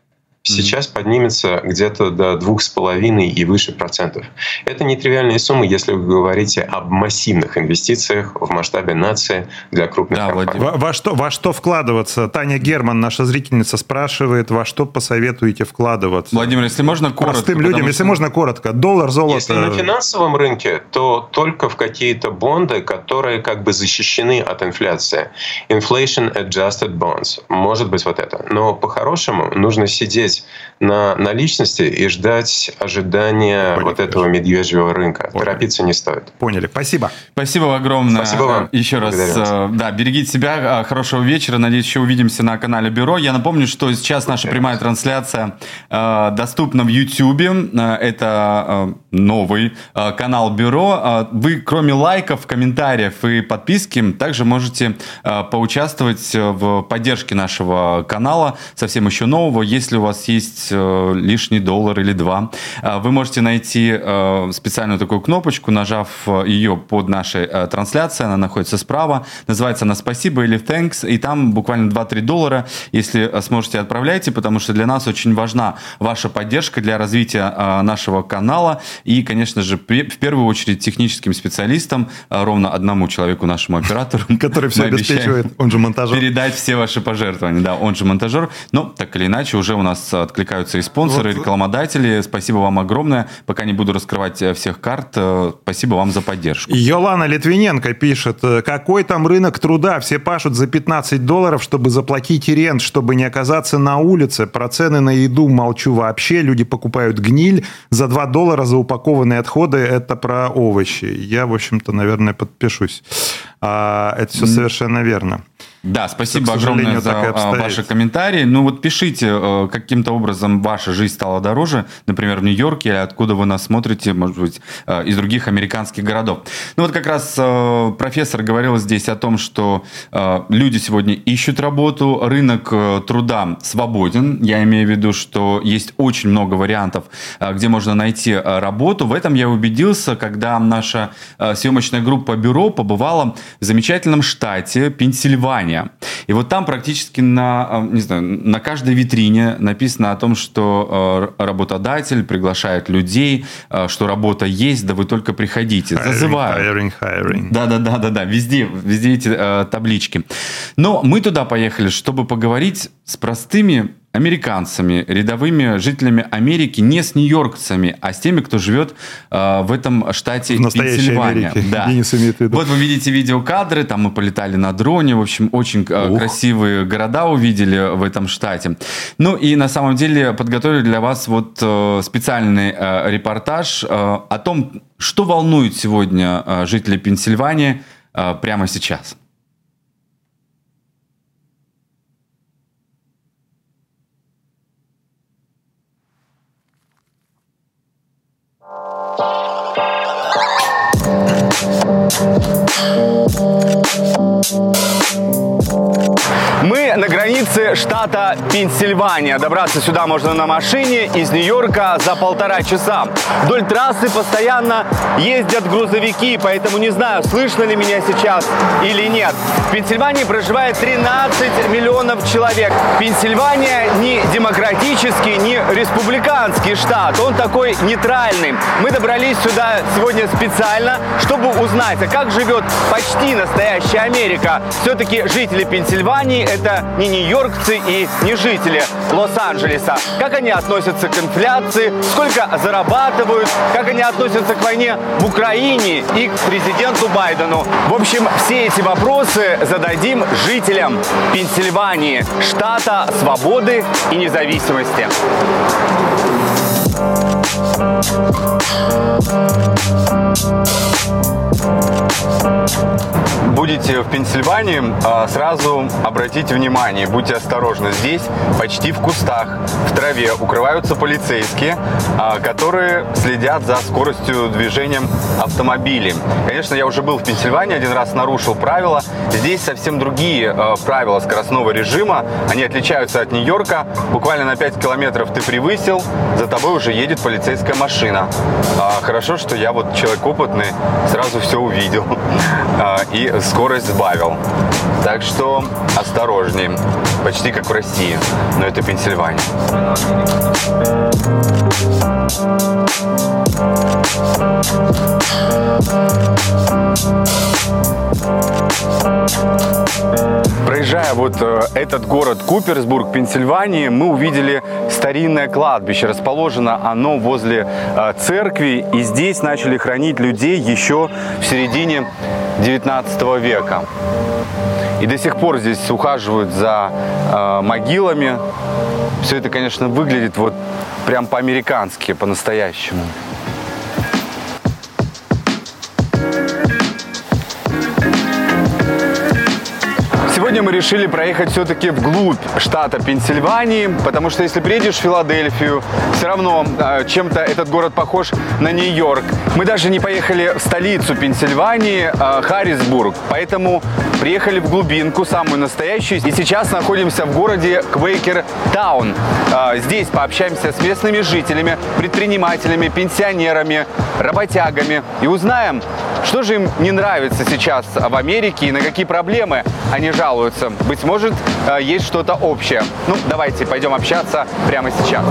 сейчас поднимется где-то до двух с половиной и выше процентов. Это нетривиальные суммы, если вы говорите об массивных инвестициях в масштабе нации для крупных да, компаний. Во, во, что, во что вкладываться? Таня Герман, наша зрительница, спрашивает, во что посоветуете вкладываться? Владимир, если можно коротко. Простым людям, что... если можно коротко. Доллар, золото. Если на финансовом рынке, то только в какие-то бонды, которые как бы защищены от инфляции. Inflation adjusted bonds. Может быть вот это. Но по-хорошему нужно сидеть на наличности и ждать ожидания Поняли, вот этого конечно. медвежьего рынка. Поняли. Торопиться не стоит. Поняли. Спасибо. Спасибо огромное. Спасибо вам. Еще раз. Да, берегите себя. Хорошего вечера. Надеюсь, еще увидимся на канале Бюро. Я напомню, что сейчас наша прямая трансляция доступна в YouTube. Это новый канал Бюро. Вы, кроме лайков, комментариев и подписки, также можете поучаствовать в поддержке нашего канала, совсем еще нового. Если у вас есть лишний доллар или два, вы можете найти специальную такую кнопочку, нажав ее под нашей трансляцией, она находится справа, называется она «Спасибо» или «Thanks», и там буквально два-три доллара, если сможете, отправляйте, потому что для нас очень важна ваша поддержка для развития нашего канала и, конечно же, в первую очередь техническим специалистам, ровно одному человеку, нашему оператору, который все обеспечивает, он же монтажер, передать все ваши пожертвования, да, он же монтажер, но так или иначе уже у нас откликаются и спонсоры, вот. И рекламодатели. Спасибо вам огромное. Пока не буду раскрывать всех карт. Спасибо вам за поддержку. Йолана Литвиненко пишет. Какой там рынок труда? Все пашут за пятнадцать долларов, чтобы заплатить рент, чтобы не оказаться на улице. Про цены на еду молчу вообще. Люди покупают гниль за два доллара за упакованные отходы. Это про овощи. Я, в общем-то, наверное, подпишусь. Это все совершенно верно. Да, спасибо огромное за ваши комментарии. Ну вот пишите, каким-то образом ваша жизнь стала дороже, например, в Нью-Йорке, или откуда вы нас смотрите, может быть, из других американских городов. Ну вот как раз профессор говорил здесь о том, что люди сегодня ищут работу, рынок труда свободен. Я имею в виду, что есть очень много вариантов, где можно найти работу. В этом я убедился, когда наша съемочная группа «Бюро» побывала в замечательном штате Пенсильвания. И вот там практически на, не знаю, на каждой витрине написано о том, что работодатель приглашает людей, что работа есть, да вы только приходите. Зазывают. Да-да-да, везде, везде эти э, таблички. Но мы туда поехали, чтобы поговорить с простыми американцами, рядовыми жителями Америки, не с нью-йоркцами, а с теми, кто живет э, в этом штате Пенсильвания. Да. Вот вы видите видеокадры, там мы полетали на дроне, в общем, очень э, красивые города увидели в этом штате. Ну и на самом деле подготовили для вас вот э, специальный э, репортаж э, о том, что волнует сегодня э, жителей Пенсильвании э, прямо сейчас. We'll be right back. Мы на границе штата Пенсильвания. Добраться сюда можно на машине из Нью-Йорка за полтора часа. Вдоль трассы постоянно ездят грузовики, поэтому не знаю, слышно ли меня сейчас или нет. В Пенсильвании проживает тринадцать миллионов человек. Пенсильвания не демократический, не республиканский штат. Он такой нейтральный. Мы добрались сюда сегодня специально, чтобы узнать, а как живет почти настоящая Америка. Все-таки жители Пенсильвании – это не нью-йоркцы и не жители Лос-Анджелеса. Как они относятся к инфляции, сколько зарабатывают, как они относятся к войне в Украине и к президенту Байдену. В общем, все эти вопросы зададим жителям Пенсильвании, штата свободы и независимости. Будете в Пенсильвании, сразу обратите внимание, будьте осторожны. Здесь почти в кустах, в траве укрываются полицейские, которые следят за скоростью движения автомобилей. Конечно, я уже был в Пенсильвании, один раз нарушил правила. Здесь совсем другие правила скоростного режима. Они отличаются от Нью-Йорка. Буквально на пять километров ты превысил, за тобой уже едет полицейская машина. Хорошо, что я вот человек опытный, сразу все увидел и скорость сбавил. Так что осторожней, почти как в России, но это Пенсильвания. Проезжая вот этот город Куперсбург, Пенсильвания, мы увидели старинное кладбище. Расположено оно возле церкви, и здесь начали хранить людей еще в середине девятнадцатого века. И до сих пор здесь ухаживают за э, могилами. Все это, конечно, выглядит вот прям по-американски, по-настоящему. Сегодня мы решили проехать все-таки вглубь штата Пенсильвании, потому что если приедешь в Филадельфию, все равно э, чем-то этот город похож на Нью-Йорк. Мы даже не поехали в столицу Пенсильвании, э, Харрисбург, поэтому приехали в глубинку, самую настоящую. И сейчас находимся в городе Квейкер-таун. Э, здесь пообщаемся с местными жителями, предпринимателями, пенсионерами, работягами и узнаем, что же им не нравится сейчас в Америке и на какие проблемы они жалуются. Быть может, есть что-то общее. Ну, давайте пойдем общаться прямо сейчас.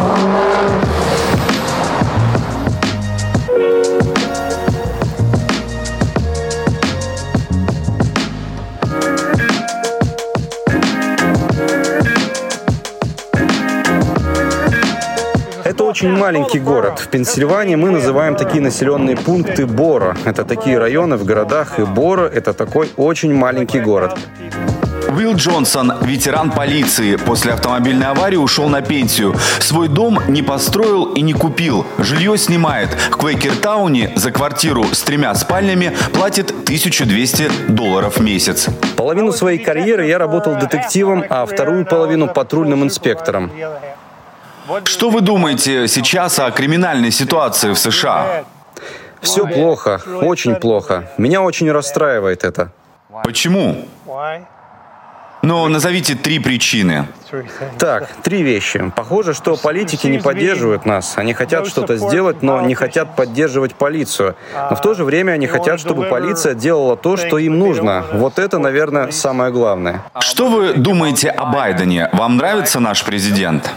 Очень маленький город. В Пенсильвании мы называем такие населенные пункты Боро. Это такие районы в городах, и Боро – это такой очень маленький город. Уилл Джонсон, ветеран полиции, после автомобильной аварии ушел на пенсию. Свой дом не построил и не купил. Жилье снимает. В Квейкер-тауне за квартиру с тремя спальнями платит тысячу двести долларов в месяц. Половину своей карьеры я работал детективом, а вторую половину – патрульным инспектором. Что вы думаете сейчас о криминальной ситуации в США? Все плохо, очень плохо. Меня очень расстраивает это. Почему? Ну, назовите три причины. Так, три вещи. Похоже, что политики не поддерживают нас. Они хотят что-то сделать, но не хотят поддерживать полицию. Но в то же время они хотят, чтобы полиция делала то, что им нужно. Вот это, наверное, самое главное. Что вы думаете о Байдене? Вам нравится наш президент?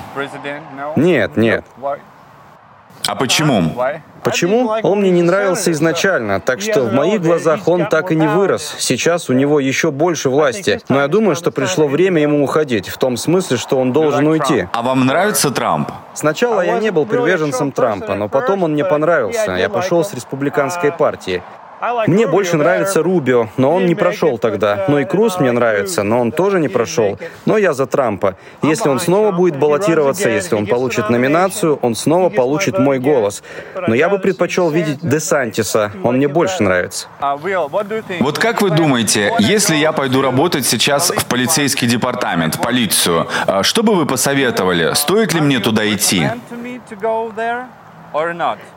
Нет, нет. А почему? Почему? Он мне не нравился изначально, так что в моих глазах он так и не вырос. Сейчас у него еще больше власти. Но я думаю, что пришло время ему уходить, в том смысле, что он должен уйти. А вам нравится Трамп? Сначала я не был приверженцем Трампа, но потом он мне понравился. Я пошел с республиканской партии. Мне больше нравится Рубио, но он не прошел тогда. Ну и Круз мне нравится, но он тоже не прошел. Но я за Трампа. Если он снова будет баллотироваться, если он получит номинацию, он снова получит мой голос. Но я бы предпочел видеть Десантиса. Он мне больше нравится. Вот как вы думаете, если я пойду работать сейчас в полицейский департамент, в полицию, что бы вы посоветовали? Стоит ли мне туда идти?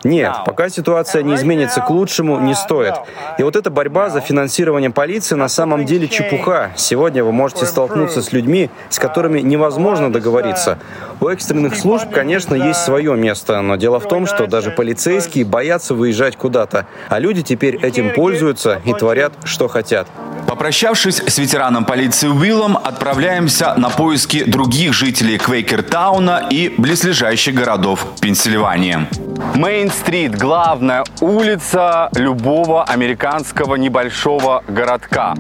Нет, пока ситуация не изменится к лучшему, не стоит. И вот эта борьба за финансирование полиции на самом деле чепуха. Сегодня вы можете столкнуться с людьми, с которыми невозможно договориться. У экстренных служб, конечно, есть свое место, но дело в том, что даже полицейские боятся выезжать куда-то, а люди теперь этим пользуются и творят, что хотят. Попрощавшись с ветераном полиции Уиллом, отправляемся на поиски других жителей Квейкертауна и близлежащих городов Пенсильвании. Мейн-стрит – главная улица любого американского небольшого городка.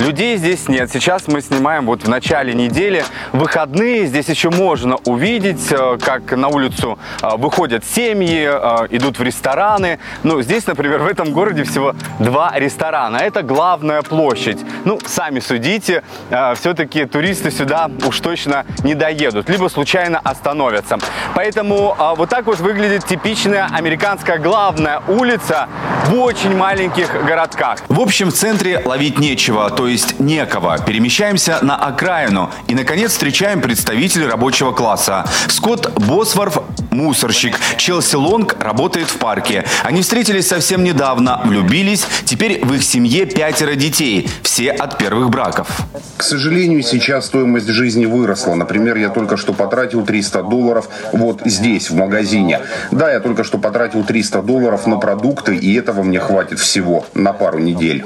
Людей здесь нет. Сейчас мы снимаем вот в начале недели. В выходные здесь еще можно увидеть, как на улицу выходят семьи, идут в рестораны. Ну, здесь, например, в этом городе всего два ресторана. Это главная площадь. Ну, сами судите, все-таки туристы сюда уж точно не доедут, либо случайно остановятся. Поэтому вот так вот выглядит типичная американская главная улица в очень маленьких городках. В общем, в центре ловить нечего, то есть некого. Перемещаемся на окраину и, наконец, встречаем представителей рабочего класса. Скотт Босворф – мусорщик. Челси Лонг работает в парке. Они встретились совсем недавно, влюбились. Теперь в их семье пятеро детей. Все от первых браков. К сожалению, сейчас стоимость жизни выросла. Например, я только что потратил триста долларов вот здесь, в магазине. Да, я только что потратил триста долларов на продукты, и этого мне хватит всего на пару недель.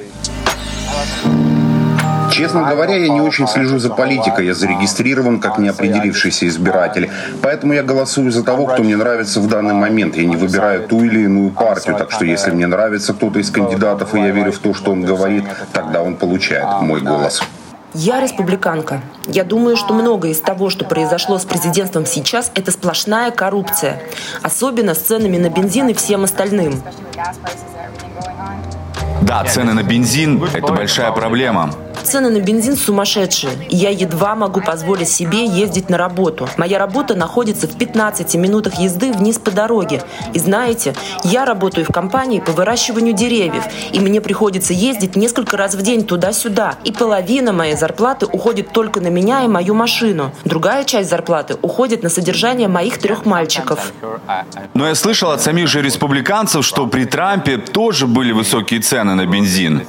Честно говоря, я не очень слежу за политикой. Я зарегистрирован как неопределившийся избиратель. Поэтому я голосую за того, кто мне нравится в данный момент. Я не выбираю ту или иную партию. Так что если мне нравится кто-то из кандидатов, и я верю в то, что он говорит, тогда он получает мой голос. Я республиканка. Я думаю, что многое из того, что произошло с президентством сейчас, это сплошная коррупция. Особенно с ценами на бензин и всем остальным. Да, цены на бензин – это большая проблема. Цены на бензин сумасшедшие. Я едва могу позволить себе ездить на работу. Моя работа находится в пятнадцати минутах езды вниз по дороге. И знаете, я работаю в компании по выращиванию деревьев, и мне приходится ездить несколько раз в день туда-сюда. И половина моей зарплаты уходит только на меня и мою машину. Другая часть зарплаты уходит на содержание моих трех мальчиков. Но я слышал от самих же республиканцев, что при Трампе тоже были высокие цены на бензин.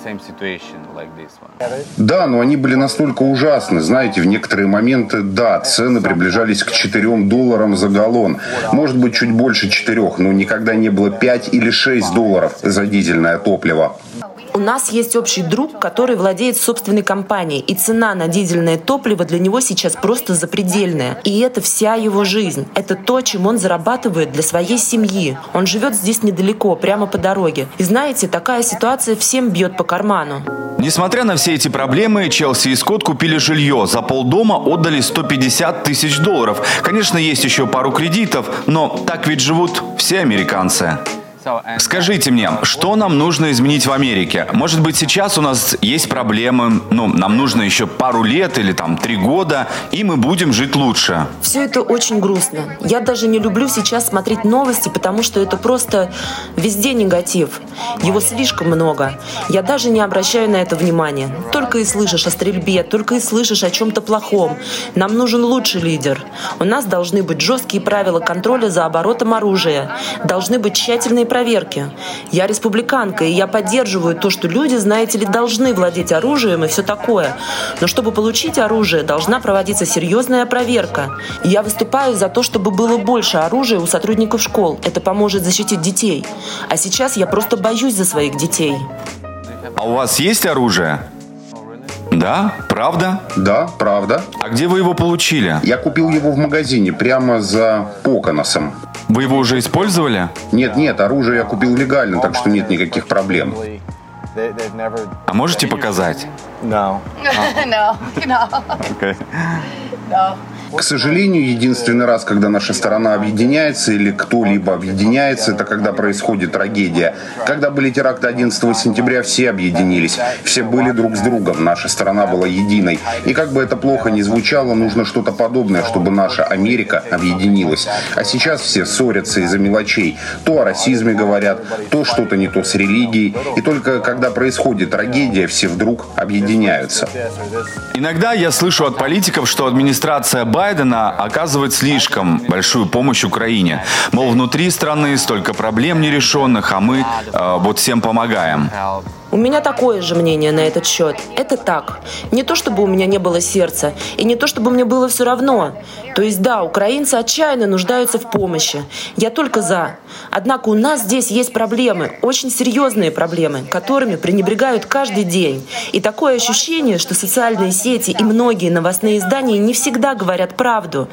Да, но они были настолько ужасны. Знаете, в некоторые моменты, да, цены приближались к четырем долларам за галлон. Может быть, чуть больше четырех, но никогда не было пяти или шести долларов за дизельное топливо. У нас есть общий друг, который владеет собственной компанией, и цена на дизельное топливо для него сейчас просто запредельная. И это вся его жизнь. Это то, чем он зарабатывает для своей семьи. Он живет здесь недалеко, прямо по дороге. И знаете, такая ситуация всем бьет по карману. Несмотря на все эти проблемы, Челси и Скотт купили жилье. За полдома отдали сто пятьдесят тысяч долларов. Конечно, есть еще пару кредитов, но так ведь живут все американцы. Скажите мне, что нам нужно изменить в Америке? Может быть, сейчас у нас есть проблемы, ну, нам нужно еще пару лет или там три года, и мы будем жить лучше. Все это очень грустно. Я даже не люблю сейчас смотреть новости, потому что это просто везде негатив. Его слишком много. Я даже не обращаю на это внимания. Только и слышишь о стрельбе, только и слышишь о чем-то плохом. Нам нужен лучший лидер. У нас должны быть жесткие правила контроля за оборотом оружия. Должны быть тщательные проверки. Я республиканка, и я поддерживаю то, что люди, знаете ли, должны владеть оружием и все такое. Но чтобы получить оружие, должна проводиться серьезная проверка. Я выступаю за то, чтобы было больше оружия у сотрудников школ. Это поможет защитить детей. А сейчас я просто боюсь за своих детей. А у вас есть оружие? Да? Правда? Да, правда. А где вы его получили? Я купил его в магазине, прямо за Поконосом. Вы его уже использовали? Нет, нет, оружие я купил легально, так что нет никаких проблем. А можете показать? No. No. Okay. No. К сожалению, единственный раз, когда наша сторона объединяется или кто-либо объединяется, это когда происходит трагедия. Когда были теракты одиннадцатого сентября, все объединились, все были друг с другом, наша сторона была единой. И как бы это плохо ни звучало, нужно что-то подобное, чтобы наша Америка объединилась. А сейчас все ссорятся из-за мелочей. То о расизме говорят, то что-то не то с религией. И только когда происходит трагедия, все вдруг объединяются. Иногда я слышу от политиков, что администрация Байдена Байдена оказывать слишком большую помощь Украине. Мол, внутри страны столько проблем нерешенных, а мы э, вот всем помогаем. У меня такое же мнение на этот счет. Это так. Не то, чтобы у меня не было сердца, и не то, чтобы мне было все равно. То есть да, украинцы отчаянно нуждаются в помощи. Я только за. Однако у нас здесь есть проблемы, очень серьезные проблемы, которыми пренебрегают каждый день. И такое ощущение, что социальные сети и многие новостные издания не всегда говорят правду.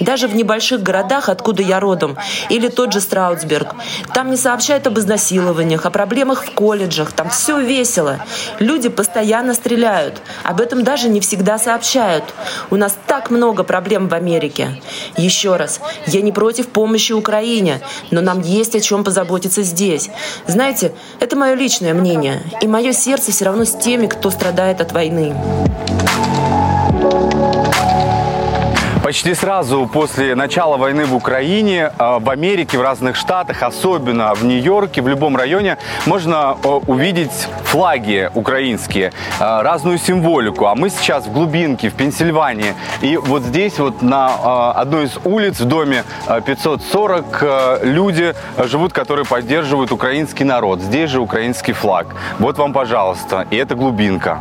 Даже в небольших городах, откуда я родом, или тот же Страутсберг. Там не сообщают об изнасилованиях, о проблемах в колледжах, там все весело. Люди постоянно стреляют. Об этом даже не всегда сообщают. У нас так много проблем в Америке. Еще раз, я не против помощи Украине, но нам есть о чем позаботиться здесь. Знаете, это мое личное мнение. И мое сердце все равно с теми, кто страдает от войны. Почти сразу после начала войны в Украине, в Америке, в разных штатах, особенно в Нью-Йорке, в любом районе, можно увидеть флаги украинские, разную символику. А мы сейчас в глубинке, в Пенсильвании. И вот здесь, вот на одной из улиц, в доме пятьсот сорок, люди живут, которые поддерживают украинский народ. Здесь же украинский флаг. Вот вам, пожалуйста. И это глубинка.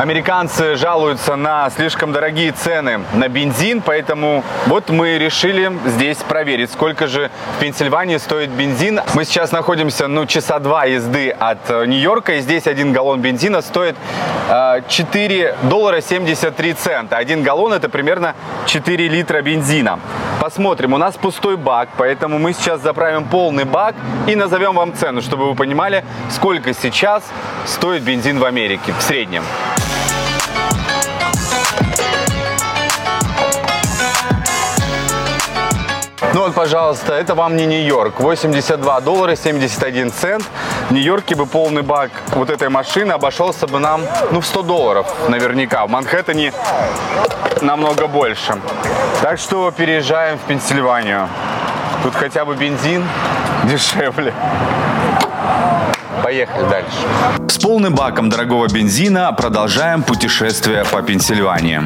Американцы жалуются на слишком дорогие цены на бензин, поэтому вот мы решили здесь проверить, сколько же в Пенсильвании стоит бензин. Мы сейчас находимся, ну, часа два езды от Нью-Йорка, и здесь один галлон бензина стоит четыре доллара семьдесят три цента. Один галлон – это примерно четыре литра бензина. Посмотрим, у нас пустой бак, поэтому мы сейчас заправим полный бак и назовем вам цену, чтобы вы понимали, сколько сейчас стоит бензин в Америке в среднем. Ну вот, пожалуйста, это вам не Нью-Йорк. восемьдесят два доллара семьдесят один цент. В Нью-Йорке бы полный бак вот этой машины обошелся бы нам, ну, в сто долларов наверняка. В Манхэттене намного больше. Так что переезжаем в Пенсильванию. Тут хотя бы бензин дешевле. Поехали дальше. С полным баком дорогого бензина продолжаем путешествие по Пенсильвании.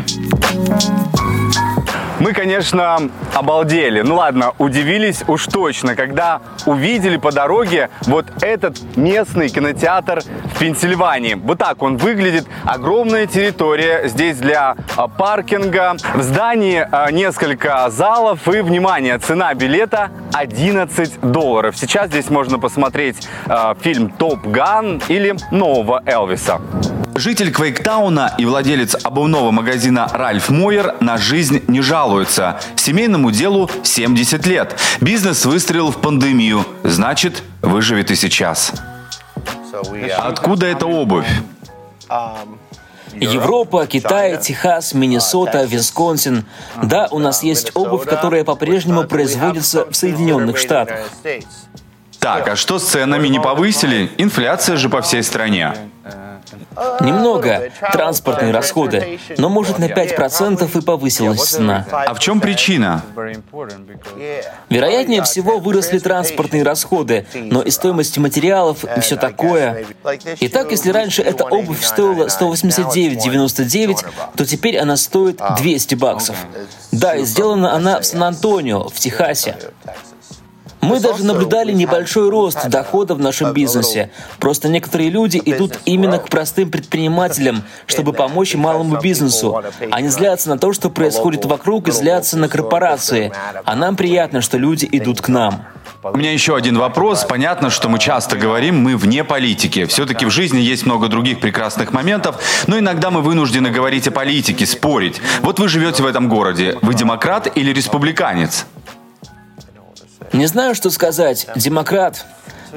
Мы, конечно, обалдели, ну ладно, удивились уж точно, когда увидели по дороге вот этот местный кинотеатр в Пенсильвании. Вот так он выглядит. Огромная территория здесь для паркинга. В здании несколько залов и, внимание, цена билета одиннадцать долларов. Сейчас здесь можно посмотреть фильм «Топ Ган» или «Нового Элвиса». Житель Квейктауна и владелец обувного магазина Ральф Мойер на жизнь не жалуется. Семейному делу семьдесят лет. Бизнес выстрелил в пандемию. Значит, выживет и сейчас. Откуда эта обувь? Европа, Китай, Техас, Миннесота, Висконсин. Да, у нас есть обувь, которая по-прежнему производится в Соединенных Штатах. Так, а что с ценами не повысили? Инфляция же по всей стране. Немного. Транспортные расходы. Но, может, на пять процентов и повысилась цена. А в чем причина? Вероятнее всего, выросли транспортные расходы, но и стоимость материалов, и все такое. Итак, если раньше эта обувь стоила сто восемьдесят девять девяносто девять, то теперь она стоит двести баксов. Да, и сделана она в Сан-Антонио, в Техасе. Мы даже наблюдали небольшой рост дохода в нашем бизнесе. Просто некоторые люди идут именно к простым предпринимателям, чтобы помочь малому бизнесу. Они злятся на то, что происходит вокруг, и злятся на корпорации. А нам приятно, что люди идут к нам. У меня еще один вопрос. Понятно, что мы часто говорим, мы вне политики. Все-таки в жизни есть много других прекрасных моментов, но иногда мы вынуждены говорить о политике, спорить. Вот вы живете в этом городе. Вы демократ или республиканец? Не знаю, что сказать. Демократ.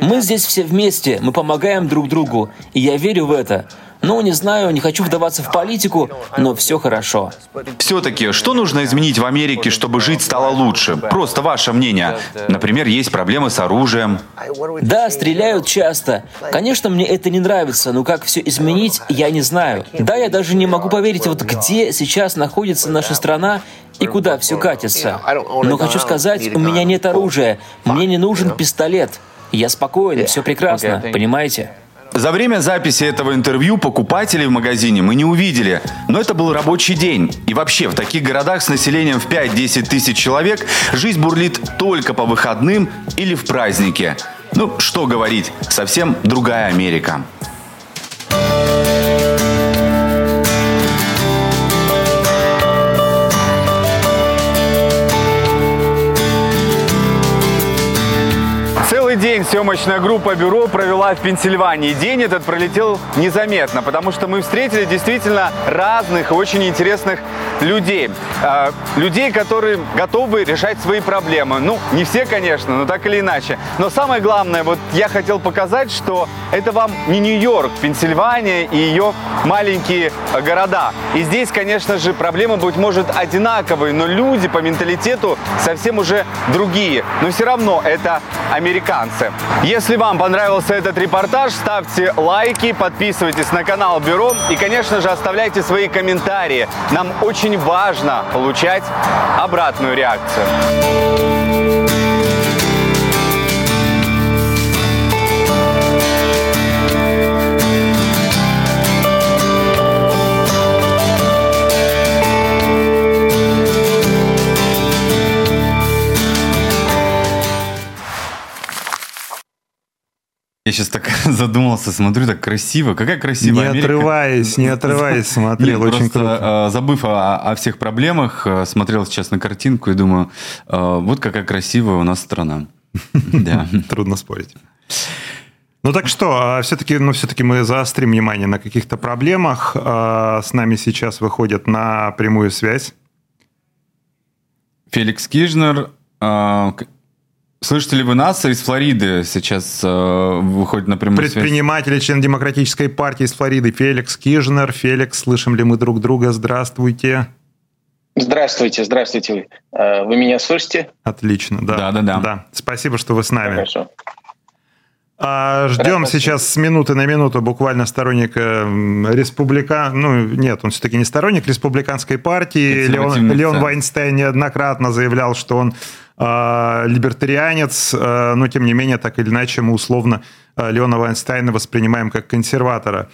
Мы здесь все вместе, мы помогаем друг другу, и я верю в это. Ну, не знаю, не хочу вдаваться в политику, но все хорошо. Все-таки, что нужно изменить в Америке, чтобы жить стало лучше? Просто ваше мнение. Например, есть проблемы с оружием. Да, стреляют часто. Конечно, мне это не нравится, но как все изменить, я не знаю. Да, я даже не могу поверить, вот где сейчас находится наша страна и куда все катится. Но хочу сказать, у меня нет оружия, мне не нужен пистолет. Я спокоен, все прекрасно, понимаете? За время записи этого интервью покупателей в магазине мы не увидели, но это был рабочий день. И вообще, в таких городах с населением в пять-десять тысяч человек жизнь бурлит только по выходным или в празднике. Ну, что говорить, совсем другая Америка. День съемочная группа «Бюро» провела в Пенсильвании. День этот пролетел незаметно, потому что мы встретили действительно разных и очень интересных людей. Э, людей, которые готовы решать свои проблемы. Ну, не все, конечно, но так или иначе. Но самое главное, вот я хотел показать, что это вам не Нью-Йорк, Пенсильвания и ее маленькие города. И здесь, конечно же, проблемы, быть может, одинаковые, но люди по менталитету совсем уже другие. Но все равно это американцы. Если вам понравился этот репортаж, ставьте лайки, подписывайтесь на канал «Бюро» и, конечно же, оставляйте свои комментарии. Нам очень важно получать обратную реакцию. Я сейчас так задумался, смотрю, так красиво. Какая красивая не Америка. Не отрываясь, не отрываясь смотрел. Нет, очень просто, круто. Забыв о, о всех проблемах, смотрел сейчас на картинку и думаю, вот какая красивая у нас страна. Трудно спорить. Ну так что, все-таки, ну, все-таки мы заострим внимание на каких-то проблемах. С нами сейчас выходит на прямую связь Феликс Кижнер. Слышите ли вы нас? Из Флориды сейчас э, выходит на прямую связь. Предприниматель, член Демократической партии из Флориды Феликс Кижнер. Феликс, слышим ли мы друг друга? Здравствуйте. Здравствуйте, здравствуйте. Вы меня слышите? Отлично, да. Да, да, да. да. Спасибо, что вы с нами. Хорошо. А, ждем сейчас с минуты на минуту буквально сторонника республика... Ну, нет, он все-таки не сторонник республиканской партии. Леон, Леон Вайнштейн неоднократно заявлял, что он либертарианец, но тем не менее, так или иначе, мы условно Леона Вайнштейна воспринимаем как консерватора.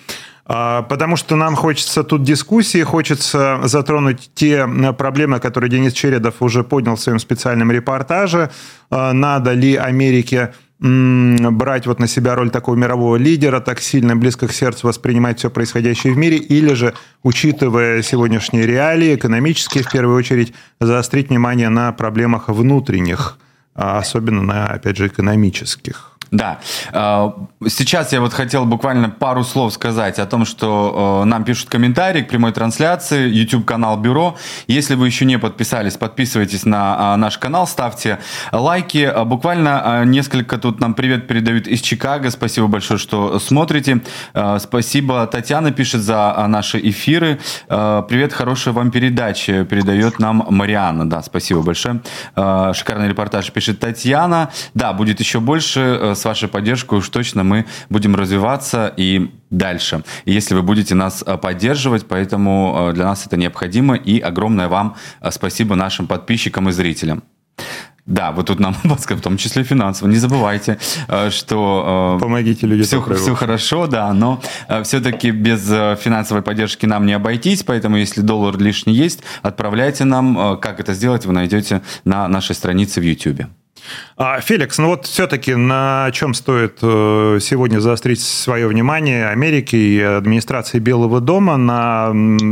Потому что нам хочется тут дискуссии, хочется затронуть те проблемы, которые Денис Чередов уже поднял в своем специальном репортаже. Надо ли Америке брать вот на себя роль такого мирового лидера, так сильно близко к сердцу воспринимать все происходящее в мире, или же, учитывая сегодняшние реалии, экономические, в первую очередь, заострить внимание на проблемах внутренних, особенно на, опять же, экономических. Да. Сейчас я вот хотел буквально пару слов сказать о том, что нам пишут комментарии к прямой трансляции, YouTube-канал «Бюро». Если вы еще не подписались, подписывайтесь на наш канал, ставьте лайки. Буквально несколько тут нам привет передают из Чикаго. Спасибо большое, что смотрите. Спасибо, Татьяна пишет за наши эфиры. Привет, хорошей вам передачи. Передает нам Марианна. Да, спасибо большое. Шикарный репортаж, пишет Татьяна. Да, будет еще больше. С вашей поддержкой уж точно мы будем развиваться и дальше, если вы будете нас поддерживать, поэтому для нас это необходимо, и огромное вам спасибо нашим подписчикам и зрителям. Да, вот тут нам, в том числе финансово, не забывайте, что помогите людям, все, все хорошо, да, но все-таки без финансовой поддержки нам не обойтись, поэтому если доллар лишний есть, отправляйте нам, как это сделать, вы найдете на нашей странице в YouTube. Феликс, ну вот все-таки на чем стоит сегодня заострить свое внимание Америки и администрации Белого дома на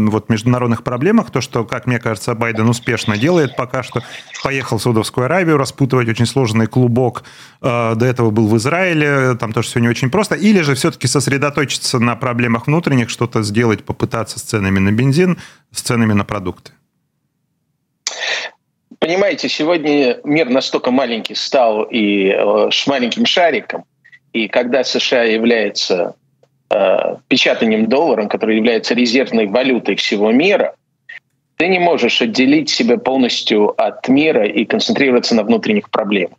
вот международных проблемах? То, что, как мне кажется, Байден успешно делает пока что. Поехал в Саудовскую Аравию распутывать очень сложный клубок. До этого был в Израиле, там тоже все не очень просто. Или же все-таки сосредоточиться на проблемах внутренних, что-то сделать, попытаться с ценами на бензин, с ценами на продукты. Понимаете, сегодня мир настолько маленький стал и э, маленьким шариком, и когда США является э, печатанием долларом, который является резервной валютой всего мира, ты не можешь отделить себя полностью от мира и концентрироваться на внутренних проблемах.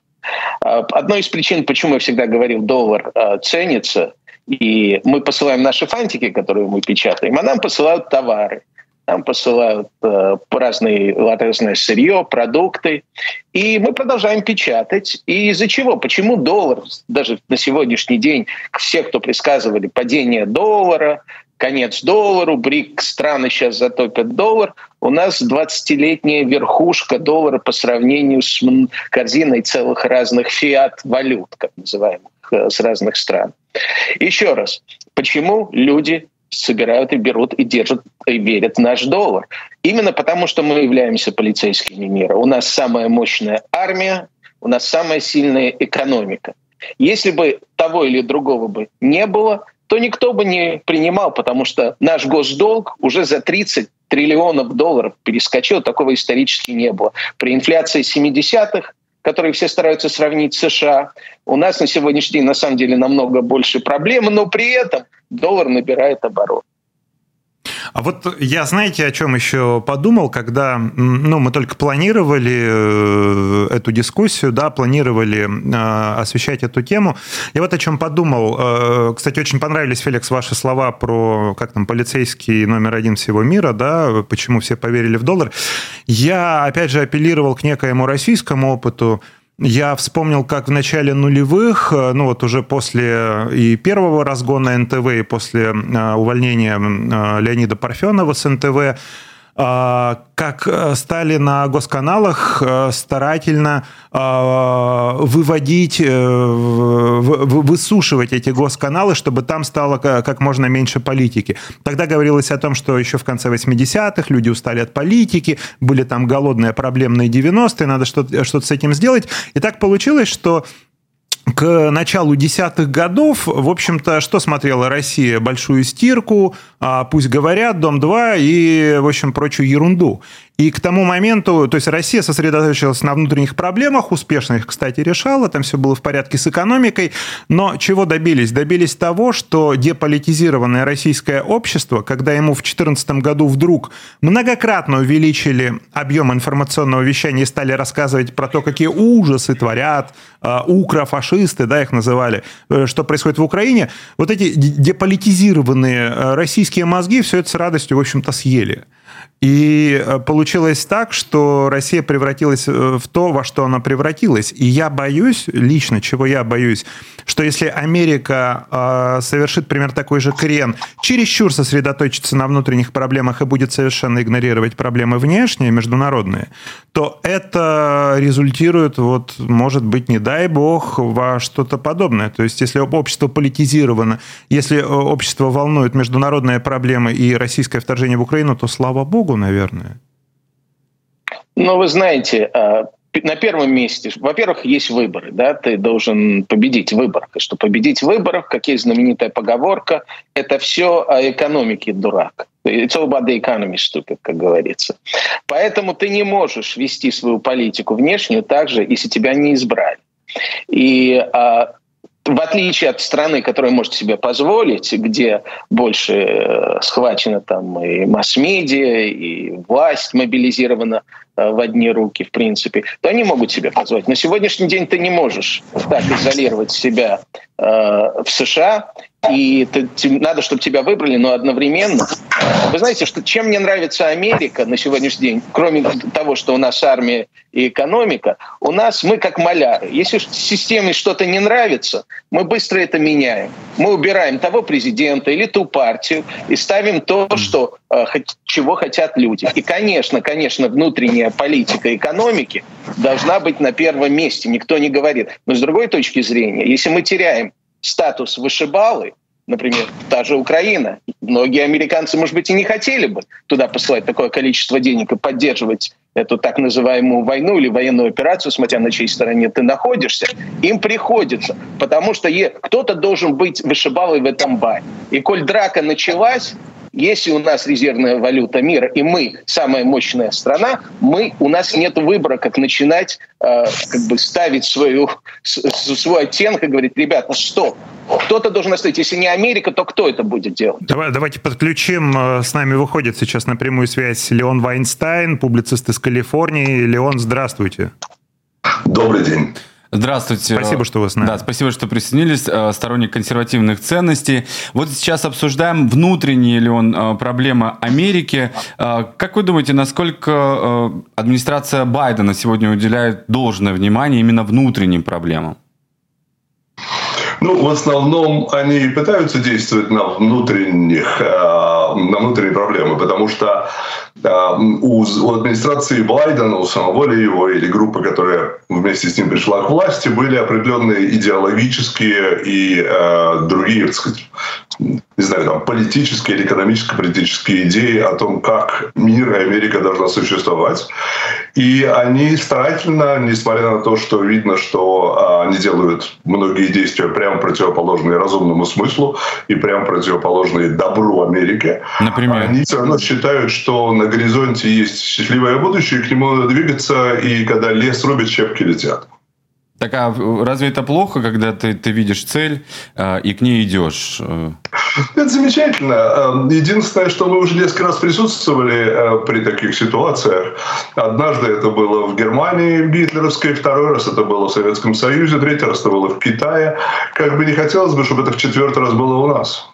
Одной из причин, почему я всегда говорил, доллар э, ценится, и мы посылаем наши фантики, которые мы печатаем, а нам посылают товары, нам посылают э, разные разное сырье, продукты, и мы продолжаем печатать. И из-за чего? Почему доллар, даже на сегодняшний день, все, кто предсказывали падение доллара, конец доллару, БРИК страны сейчас затопят доллар. У нас двадцатилетняя верхушка доллара по сравнению с корзиной целых разных фиат-валют, как называемых, с разных стран. Еще раз, почему люди собирают и берут, и держат, и верят в наш доллар? Именно потому, что мы являемся полицейскими мира. У нас самая мощная армия, у нас самая сильная экономика. Если бы того или другого бы не было, то никто бы не принимал, потому что наш госдолг уже за тридцать триллионов долларов перескочил, такого исторически не было. При инфляции семидесятых, которые все стараются сравнить с США, у нас на сегодняшний день на самом деле намного больше проблем, но при этом доллар набирает оборот. А вот я, знаете, о чем еще подумал, когда ну, мы только планировали эту дискуссию, да, планировали освещать эту тему. Я вот о чем подумал. Кстати, очень понравились, Феликс, ваши слова про, как там, полицейский номер один всего мира, да, почему все поверили в доллар. Я, опять же, апеллировал к некоему российскому опыту. Я вспомнил, как в начале нулевых, ну вот уже после и первого разгона эн тэ вэ, и после увольнения Леонида Парфенова с эн тэ вэ, как стали на госканалах старательно выводить, высушивать эти госканалы, чтобы там стало как можно меньше политики. Тогда говорилось о том, что еще в конце восьмидесятых люди устали от политики, были там голодные, проблемные девяностые, надо что-то, что-то с этим сделать. И так получилось, что к началу десятых годов, в общем-то, что смотрела Россия? Большую стирку, «Пусть говорят», «Дом-два» и, в общем, прочую ерунду. И к тому моменту, то есть Россия сосредоточилась на внутренних проблемах, успешно их, кстати, решала, там все было в порядке с экономикой, но чего добились? Добились того, что деполитизированное российское общество, когда ему в две тысячи четырнадцатом году вдруг многократно увеличили объем информационного вещания и стали рассказывать про то, какие ужасы творят укрофашисты, да, их называли, что происходит в Украине, вот эти деполитизированные российские мозги все это с радостью, в общем-то, съели. И получилось так, что Россия превратилась в то, во что она превратилась. И я боюсь, лично, чего я боюсь, что если Америка э, совершит примерно такой же крен, чересчур сосредоточится на внутренних проблемах и будет совершенно игнорировать проблемы внешние, международные, то это результирует, вот, может быть, не дай бог, во что-то подобное. То есть если общество политизировано, если общество волнует международные проблемы и российское вторжение в Украину, то слава богу, наверное. Ну, вы знаете, на первом месте, во-первых, есть выборы, да, ты должен победить в выборах. И чтобы победить в выборах, как есть знаменитая поговорка, это все о экономике, дурак. It's all about the economy, stupid, как говорится. Поэтому ты не можешь вести свою политику внешнюю так же, если тебя не избрали. И в отличие от страны, которая может себе позволить, где больше э, схвачена там и масс-медиа, и власть мобилизирована э, в одни руки, в принципе, то они могут себе позволить. На сегодняшний день ты не можешь так изолировать себя э, в США, и ты, тебе, надо, чтобы тебя выбрали, но одновременно. Вы знаете, что, чем мне нравится Америка на сегодняшний день, кроме того, что у нас армия и экономика, у нас мы как маляры. Если системе что-то не нравится, мы быстро это меняем. Мы убираем того президента или ту партию и ставим то, что, чего хотят люди. И, конечно, конечно, внутренняя политика экономики должна быть на первом месте, никто не говорит. Но с другой точки зрения, если мы теряем статус вышибалы, например, та же Украина, многие американцы, может быть, и не хотели бы туда посылать такое количество денег и поддерживать эту так называемую войну или военную операцию, смотря на чьей стороне ты находишься, им приходится, потому что кто-то должен быть вышибалой в этом бане. И коль драка началась, если у нас резервная валюта мира, и мы самая мощная страна, мы, у нас нет выбора, как начинать э, как бы ставить свою, свой оттенок и говорить: ребята, что, Кто-то должен остановить. Если не Америка, то кто это будет делать? Давай, давайте подключим. С нами выходит сейчас на прямую связь Леон Вайнштейн, публицист из Калифорнии. Леон, здравствуйте. Добрый день. Здравствуйте. Спасибо, что вы с нами. Да, спасибо, что присоединились. Сторонник консервативных ценностей. Вот сейчас обсуждаем, внутренняя ли он проблема Америки. Как вы думаете, насколько администрация Байдена сегодня уделяет должное внимание именно внутренним проблемам? Ну, в основном они пытаются действовать на внутренних, на внутренние проблемы, потому что у, у администрации Байдена, у самого ли его или группы, которая вместе с ним пришла к власти, были определенные идеологические и э, другие, так сказать, не знаю, там, политические или экономическо-политические идеи о том, как мир и Америка должна существовать. И они старательно, несмотря на то, что видно, что они делают многие действия прямо противоположные разумному смыслу и прямо противоположные добру Америки, например, они все равно считают, что на горизонте есть счастливое будущее, и к нему надо двигаться, и когда лес рубит, щепки летят. Так а разве это плохо, когда ты, ты видишь цель э, и к ней идешь? Это замечательно. Единственное, что мы уже несколько раз присутствовали э, при таких ситуациях. Однажды это было в Германии гитлеровской, второй раз это было в Советском Союзе, третий раз это было в Китае. Как бы не хотелось бы, чтобы это в четвертый раз было у нас.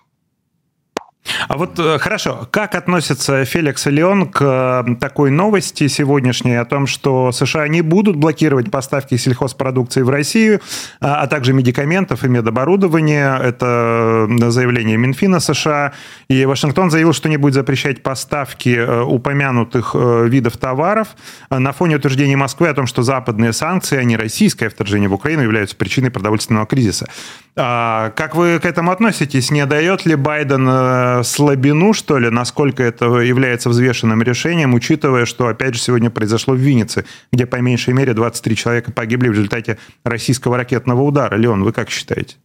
А вот хорошо, как относятся Феликс и Леон к такой новости сегодняшней о том, что США не будут блокировать поставки сельхозпродукции в Россию, а также медикаментов и медоборудования? Это заявление Минфина США. И Вашингтон заявил, что не будет запрещать поставки упомянутых видов товаров на фоне утверждения Москвы о том, что западные санкции, а не российское вторжение в Украину, являются причиной продовольственного кризиса. Как вы к этому относитесь? Не дает ли Байден слабину, что ли? Насколько это является взвешенным решением, учитывая, что, опять же, сегодня произошло в Виннице, где по меньшей мере двадцать три человека погибли в результате российского ракетного удара. Леон, вы как считаете?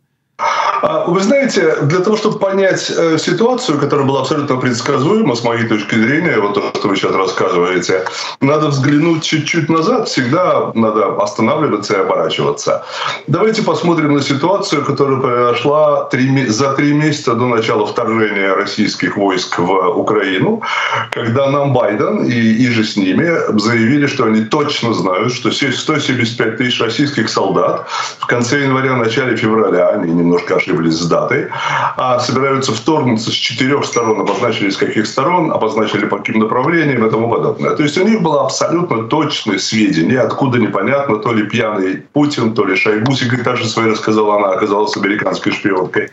Вы знаете, для того, чтобы понять ситуацию, которая была абсолютно предсказуема, с моей точки зрения, вот то, что вы сейчас рассказываете, надо взглянуть чуть-чуть назад, всегда надо останавливаться и оборачиваться. Давайте посмотрим на ситуацию, которая произошла за три месяца до начала вторжения российских войск в Украину, когда нам Байден и, и же с ними заявили, что они точно знают, что сто семьдесят пять тысяч российских солдат в конце января, начале февраля, они немножко ошиблись, были с датой, а собираются вторгнуться с четырех сторон, обозначили с каких сторон, обозначили по каким направлениям и тому подобное. То есть у них было абсолютно точное сведение, откуда непонятно, то ли пьяный Путин, то ли Шойгу, секретарша своей рассказала, она оказалась американской шпионкой.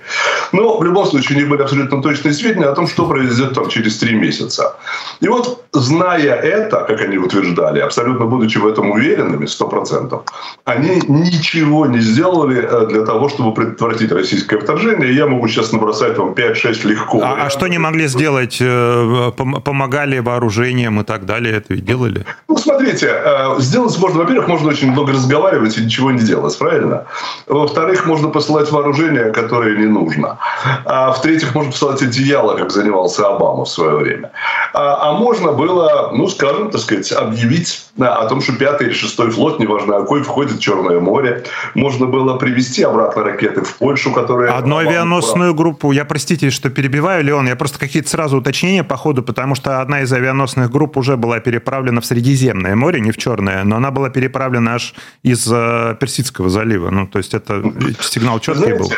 Но в любом случае у них были абсолютно точные сведения о том, что произойдет там через три месяца. И вот, зная это, как они утверждали, абсолютно будучи в этом уверенными, сто процентов, они ничего не сделали для того, чтобы предотвратить российский вторжение, я могу сейчас набросать вам пять-шесть легко. А, а что не могли сделать? Помогали вооружением и так далее? Это ведь делали? Ну, смотрите, сделать можно, во-первых, можно очень много разговаривать и ничего не делать, правильно? Во-вторых, можно посылать вооружение, которое не нужно. А в-третьих, можно посылать одеяло, как занимался Обама в свое время. А, а можно было, ну, скажем, так сказать, объявить о том, что пятый или шестой флот, неважно какой, входит в Черное море. Можно было привезти обратно ракеты в Польшу, которые одну авианосную группу. Я, простите, что перебиваю, Леон, я просто какие-то сразу уточнения по ходу, потому что одна из авианосных групп уже была переправлена в Средиземное море, не в Черное, но она была переправлена аж из Персидского залива. Ну, то есть это сигнал четкий был.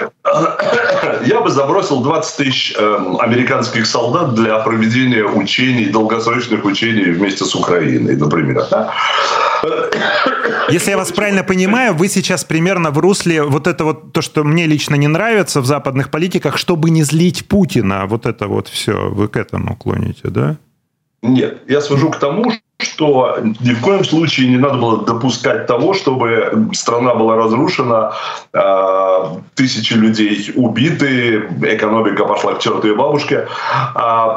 Я бы забросил двадцать тысяч американских солдат для проведения учений, долгосрочных учений вместе с Украиной, например. Да? Если я вас правильно понимаю, вы сейчас примерно в русле вот это вот то, что мне лично не нравится в западных политиках, чтобы не злить Путина. Вот это вот все. Вы к этому клоните, да? Нет, я свожу к тому, что ни в коем случае не надо было допускать того, чтобы страна была разрушена, тысячи людей убиты, экономика пошла к чертовой бабушке.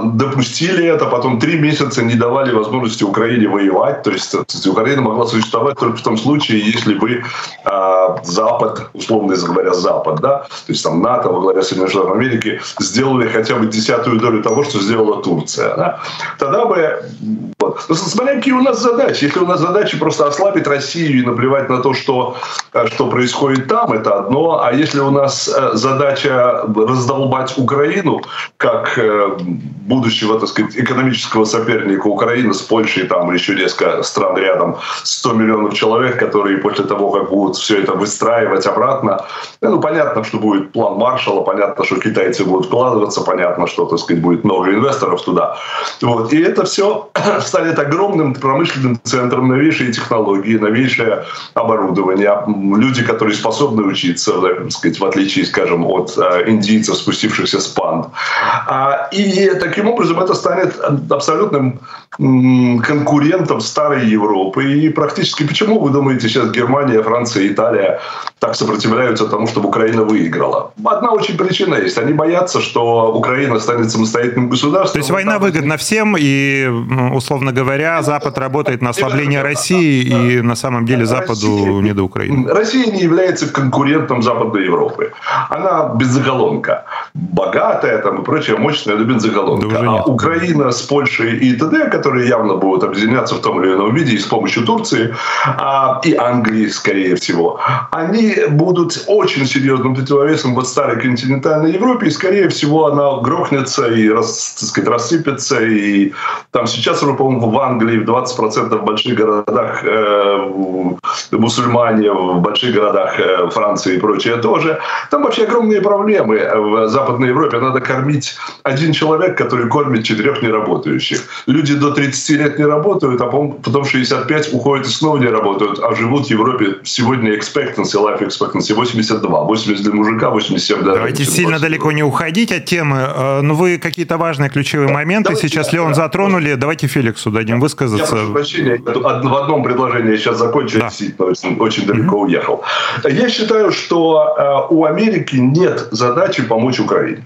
Допустили это, потом три месяца не давали возможности Украине воевать. То есть Украина могла существовать только в том случае, если бы Запад, условно говоря, Запад, да, то есть там НАТО, во главе Соединенных Штатов Америки, сделали хотя бы десятую долю того, что сделала Турция. Да? Тогда бы... Вот. Смотрите, понимаем, какие у нас задачи. Если у нас задача просто ослабить Россию и наплевать на то, что, что происходит там, это одно. А если у нас задача раздолбать Украину, как будущего, так сказать, экономического соперника Украины с Польшей, там еще несколько стран рядом, сто миллионов человек, которые после того, как будут все это выстраивать обратно, ну, понятно, что будет план Маршалла, понятно, что китайцы будут вкладываться, понятно, что, так сказать, будет много инвесторов туда. Вот. И это все станет огромным промышленным центром, новейшие технологии, новейшее оборудование, люди, которые способны учиться, так сказать, в отличие, скажем, от индийцев, спустившихся с панд. И таким образом это станет абсолютным конкурентом старой Европы. И практически почему, вы думаете, сейчас Германия, Франция, Италия так сопротивляются тому, чтобы Украина выиграла? Одна очень причина есть. Они боятся, что Украина станет самостоятельным государством. То есть война выгодна всем, и, условно говоря, Запад работает на ослабление России, и на самом деле Западу не до Украины. Россия не является конкурентом Западной Европы. Она бензоколонка. Богатая там и прочее, мощная, но бензоколонка. Да, а Украина с Польшей и т.д., которые явно будут объединяться в том или ином виде и с помощью Турции а, и Англии, скорее всего, они будут очень серьезным противовесом вот старой континентальной Европе, и, скорее всего, она грохнется и, рас, так сказать, рассыпется. И там сейчас, уже, по-моему, в Англии в двадцать процентов в больших городах э, мусульмане, в больших городах э, Франции и прочее тоже. Там вообще огромные проблемы в Западной Европе. Надо кормить один человек, который кормит четырех неработающих. Люди до тридцати лет не работают, а потом шестьдесят пять уходят и снова не работают, а живут в Европе сегодня expectancy, life expectancy восемьдесят два, восемьдесят для мужика, восемьдесят для... Давайте восемьдесят сильно далеко не уходить от темы, но вы какие-то важные ключевые моменты давайте сейчас, я, Леон, я, затронули, я, давайте Феликсу дадим высказаться. Я прошу прощения, в одном предложении я сейчас закончу, да. Я очень, очень далеко mm-hmm. уехал. Я считаю, что у Америки нет задачи помочь Украине.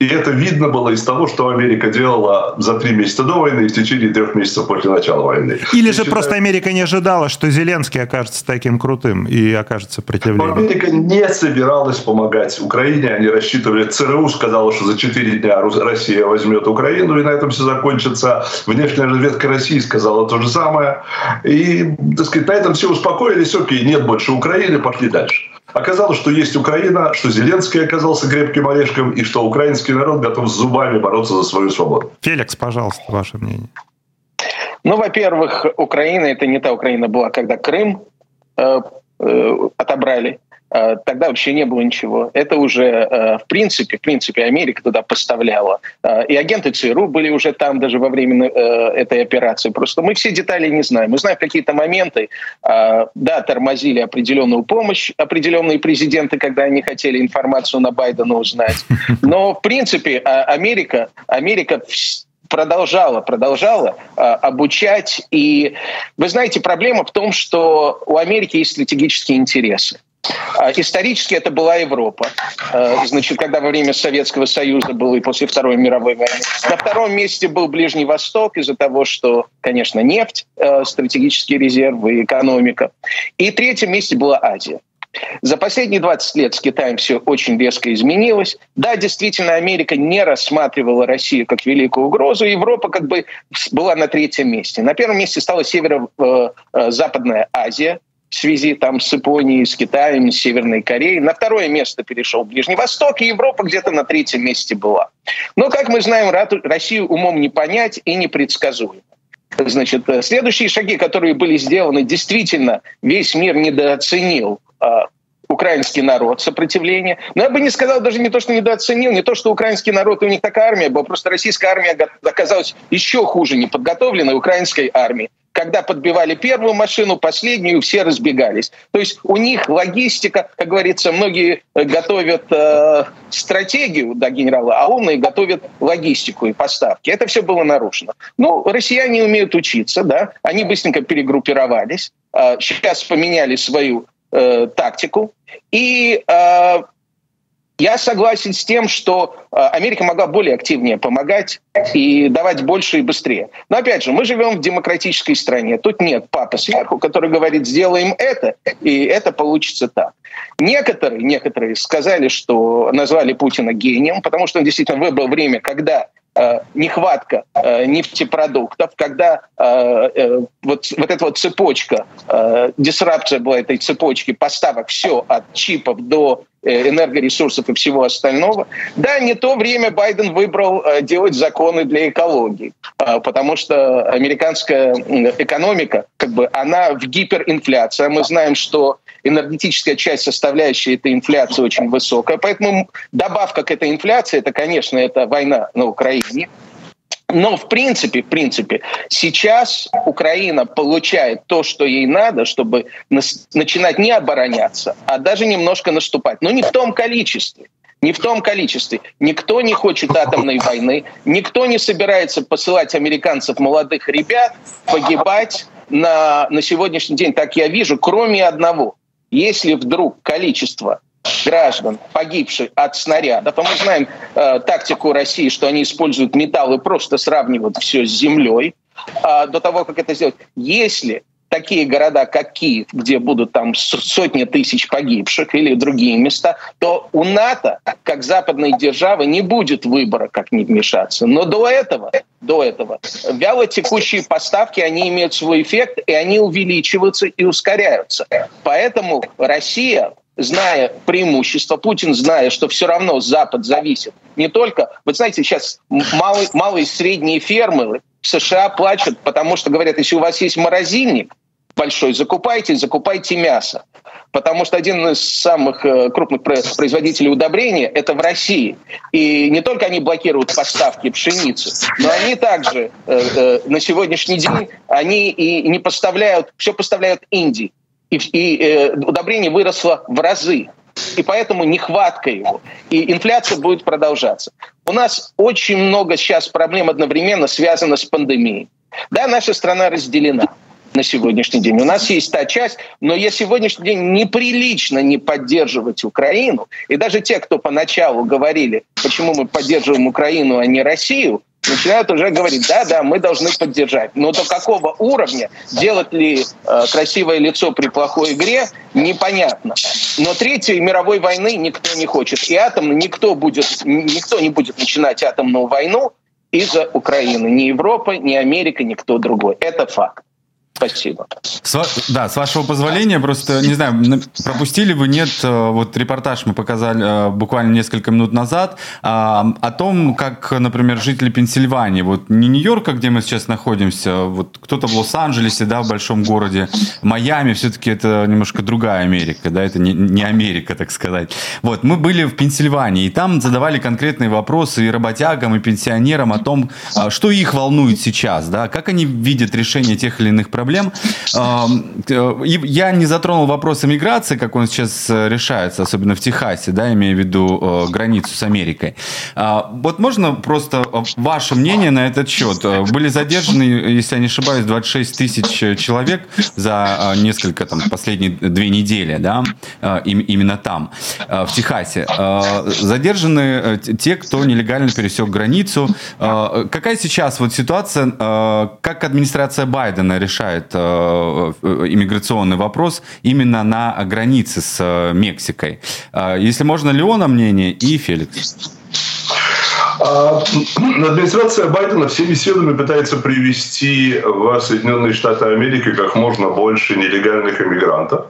И это видно было из того, что Америка делала за три месяца до войны и в течение трех месяцев после начала войны. Или Я же считаю... просто Америка не ожидала, что Зеленский окажется таким крутым и окажется сопротивлением. Америка не собиралась помогать Украине. Они рассчитывали. ЦРУ сказала, что за четыре дня Россия возьмет Украину, и на этом все закончится. Внешняя разведка России сказала то же самое. И, так сказать, на этом все успокоились. Окей, нет больше Украины, пошли дальше. Оказалось, что есть Украина, что Зеленский оказался крепким орешком и что украинский народ готов с зубами бороться за свою свободу. Феликс, пожалуйста, ваше мнение. Ну, во-первых, Украина — это не та Украина была, когда Крым э, э, отобрали. Э, тогда вообще не было ничего. Это уже, э, в принципе, в принципе, Америка туда поставляла. Э, и агенты ЦРУ были уже там даже во время э, этой операции. Просто мы все детали не знаем. Мы знаем какие-то моменты. Э, да, тормозили определенную помощь, определенные президенты, когда они хотели информацию на Байдена узнать. Но, в принципе, Америка, Америка продолжала, продолжала э, обучать. И вы знаете, проблема в том, что у Америки есть стратегические интересы. Исторически это была Европа, значит, когда во время Советского Союза было и после Второй мировой войны. На втором месте был Ближний Восток из-за того, что, конечно, нефть, стратегические резервы, экономика. И третьем месте была Азия. За последние двадцать лет с Китаем все очень резко изменилось. Да, действительно, Америка не рассматривала Россию как великую угрозу. Европа как бы была на третьем месте. На первом месте стала Северо-Западная Азия. В связи там с Японией, с Китаем, с Северной Кореей. На второе место перешел Ближний Восток, и Европа где-то на третьем месте была. Но, как мы знаем, Россию умом не понять и непредсказуемо. Значит, следующие шаги, которые были сделаны, действительно, весь мир недооценил украинский народ, сопротивление. Но я бы не сказал даже не то, что недооценил, не то, что украинский народ, и у них такая армия была, просто российская армия оказалась еще хуже неподготовленной украинской армии. Когда подбивали первую машину, последнюю, все разбегались. То есть у них логистика, как говорится, многие готовят э, стратегию, да, генералы, а умные готовят логистику и поставки. Это все было нарушено. Ну, россияне умеют учиться, да, они быстренько перегруппировались, э, сейчас поменяли свою э, тактику. И э, я согласен с тем, что Америка могла более активнее помогать и давать больше и быстрее. Но опять же, мы живем в демократической стране. Тут нет папы сверху, который говорит, сделаем это, и это получится так. Некоторые, некоторые сказали, что назвали Путина гением, потому что он действительно выбрал время, когда нехватка нефтепродуктов, когда вот эта вот цепочка, дисрапция была этой цепочки поставок, все от чипов до энергоресурсов и всего остального. Да, не то время Байден выбрал делать законы для экологии, потому что американская экономика, как бы, она в гиперинфляции. Мы знаем, что энергетическая часть составляющей этой инфляции очень высокая, поэтому добавка к этой инфляции — это, конечно, это война на Украине. Но в принципе, в принципе, сейчас Украина получает то, что ей надо, чтобы начинать не обороняться, а даже немножко наступать. Но не в том количестве. Не в том количестве. Никто не хочет атомной войны, никто не собирается посылать американцев, молодых ребят, погибать на, на сегодняшний день, так я вижу, кроме одного. Если вдруг количество граждан, погибших от снарядов. А мы знаем э, тактику России, что они используют металл и просто сравнивают все с землей э, до того, как это сделать. Если такие города, как Киев, где будут там сотни тысяч погибших, или другие места, то у НАТО, как западной державы, не будет выбора, как не вмешаться. Но до этого, до этого вялотекущие поставки, они имеют свой эффект, и они увеличиваются и ускоряются. Поэтому Россия, зная преимущество, Путин, зная, что все равно Запад зависит не только... Вот знаете, сейчас малые, малые и средние фермеры в США плачут, потому что говорят, если у вас есть морозильник большой, закупайте, закупайте мясо. Потому что один из самых крупных производителей удобрения — это в России. И не только они блокируют поставки пшеницы, но они также на сегодняшний день они и не поставляют, все поставляют Индии. И, и э, удобрение выросло в разы, и поэтому нехватка его, и инфляция будет продолжаться. У нас очень много сейчас проблем одновременно связано с пандемией. Да, наша страна разделена на сегодняшний день. У нас есть та часть, но на сегодняшний день неприлично не поддерживать Украину. И даже те, кто поначалу говорили, почему мы поддерживаем Украину, а не Россию, начинают уже говорить, да-да, мы должны поддержать. Но до какого уровня, делать ли э, красивое лицо при плохой игре, непонятно. Но Третьей мировой войны никто не хочет. И атомно никто, будет, никто не будет начинать атомную войну из-за Украины. Ни Европа, ни Америка, никто другой. Это факт. Спасибо. С, да, с вашего позволения, просто, не знаю, пропустили вы, нет, вот репортаж мы показали буквально несколько минут назад о том, как, например, жители Пенсильвании, вот не Нью-Йорка, где мы сейчас находимся, вот кто-то в Лос-Анджелесе, да, в большом городе, Майами, все-таки это немножко другая Америка, да, это не, не Америка, так сказать. Вот, мы были в Пенсильвании, и там задавали конкретные вопросы и работягам, и пенсионерам о том, что их волнует сейчас, да, как они видят решение тех или иных проблем. Я не затронул вопрос иммиграции, как он сейчас решается, особенно в Техасе, да, имея в виду границу с Америкой. Вот можно просто ваше мнение на этот счет? Были задержаны, если я не ошибаюсь, двадцать шесть тысяч человек за несколько, там, последние две недели, да, именно там, в Техасе. Задержаны те, кто нелегально пересек границу. Какая сейчас вот ситуация, как администрация Байдена решает иммиграционный вопрос именно на границе с Мексикой? Если можно, Леона мнение и Феликс. Администрация Байдена всеми силами пытается привести в Соединенные Штаты Америки как можно больше нелегальных иммигрантов.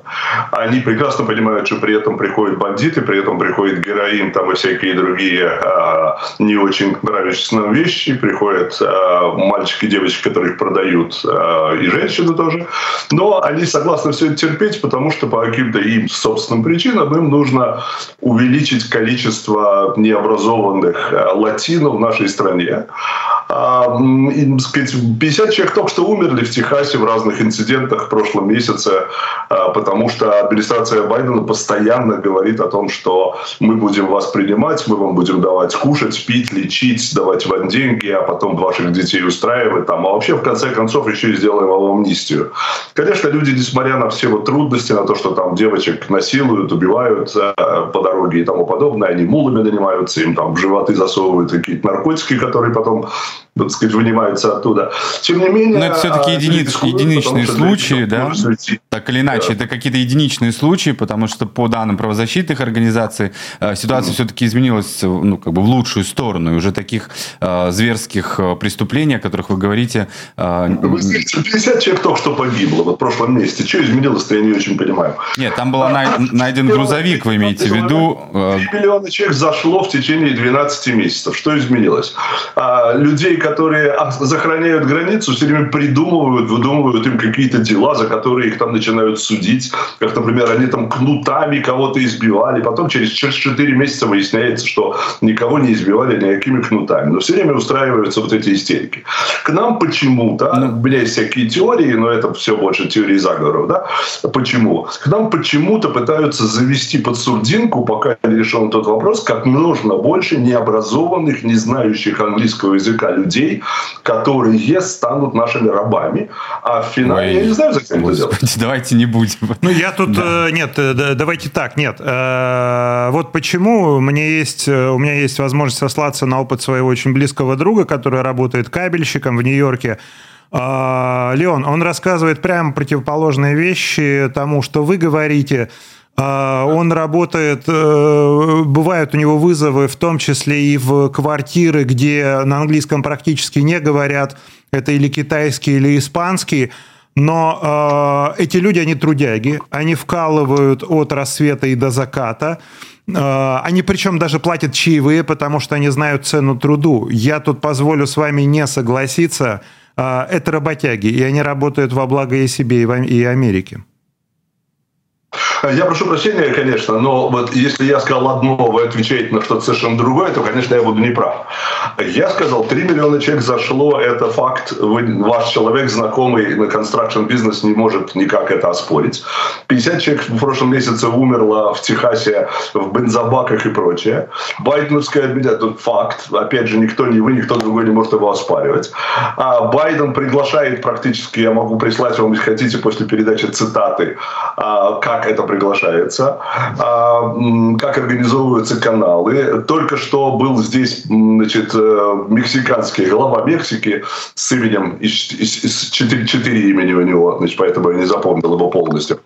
Они прекрасно понимают, что при этом приходят бандиты, при этом приходит героин там, и всякие другие а, не очень нравящиеся нам вещи. Приходят а, мальчики и девочки, которых продают, а, и женщины тоже. Но они согласны все это терпеть, потому что по каким-то им собственным причинам им нужно увеличить количество необразованных латинов в нашей стране. пятьдесят человек только что умерли в Техасе в разных инцидентах в прошлом месяце, потому что администрация Байдена постоянно говорит о том, что мы будем вас принимать, мы вам будем давать кушать, пить, лечить, давать вам деньги, а потом ваших детей устраивать там, а вообще в конце концов еще и сделаем амнистию. Конечно, люди, несмотря на все вот трудности, на то, что там девочек насилуют, убивают по дороге и тому подобное, они мулами нанимаются, им там в животы засовывают какие-то наркотики, которые потом так сказать, вынимаются оттуда. Тем не менее... Но это все-таки единиц, единичные случаи, да? Так или иначе, да. Это какие-то единичные случаи, потому что по данным правозащитных организаций ситуация mm. все-таки изменилась, ну, как бы в лучшую сторону. И уже таких э, зверских преступлений, о которых вы говорите... Э, вы знаете, пятьдесят человек только что погибло вот в прошлом месяце. Что изменилось-то, я не очень понимаю. Нет, там был а, найден грузовик, вы имеете в виду... три миллиона человек зашло в течение двенадцати месяцев. Что изменилось? А, людей, которые захороняют границу, все время придумывают, выдумывают им какие-то дела, за которые их там начинают судить. Как, например, они там кнутами кого-то избивали. Потом через, через четыре месяца выясняется, что никого не избивали никакими кнутами. Но все время устраиваются вот эти истерики. К нам почему-то, у меня есть всякие теории, но это все больше теории заговоров, да? Почему? К нам почему-то пытаются завести под сурдинку, пока не решен тот вопрос, как можно больше необразованных, не знающих английского языка людей, Людей, которые станут нашими рабами. А в финале, Ой, я не знаю, зачем это делать. Давайте не будем. Ну, я тут... Да. Нет, давайте так, нет. Вот почему мне есть, у меня есть возможность сослаться на опыт своего очень близкого друга, который работает кабельщиком в Нью-Йорке. Леон, он рассказывает прямо противоположные вещи тому, что вы говорите. Он работает, бывают у него вызовы, в том числе и в квартиры, где на английском практически не говорят, это или китайский, или испанский, но эти люди, они трудяги, они вкалывают от рассвета и до заката, они причем даже платят чаевые, потому что они знают цену труду. Я тут позволю с вами не согласиться, это работяги, и они работают во благо и себе, и Америке. Я прошу прощения, конечно, но вот если я сказал одно, вы отвечаете на что-то совершенно другое, то, конечно, я буду неправ. Я сказал, три миллиона человек зашло, это факт, вы, ваш человек, знакомый на констракшн-бизнес, не может никак это оспорить. пятьдесят человек в прошлом месяце умерло в Техасе, в бензобаках и прочее. Байденовская администрация, тут факт, опять же, никто, не вы, никто другой не может его оспаривать. А Байден приглашает практически, я могу прислать вам, если хотите, после передачи цитаты, как это приглашается, как организовываются каналы. Только что был здесь, значит, мексиканский, глава Мексики с именем, четыре имени у него, значит, поэтому я не запомнил его полностью,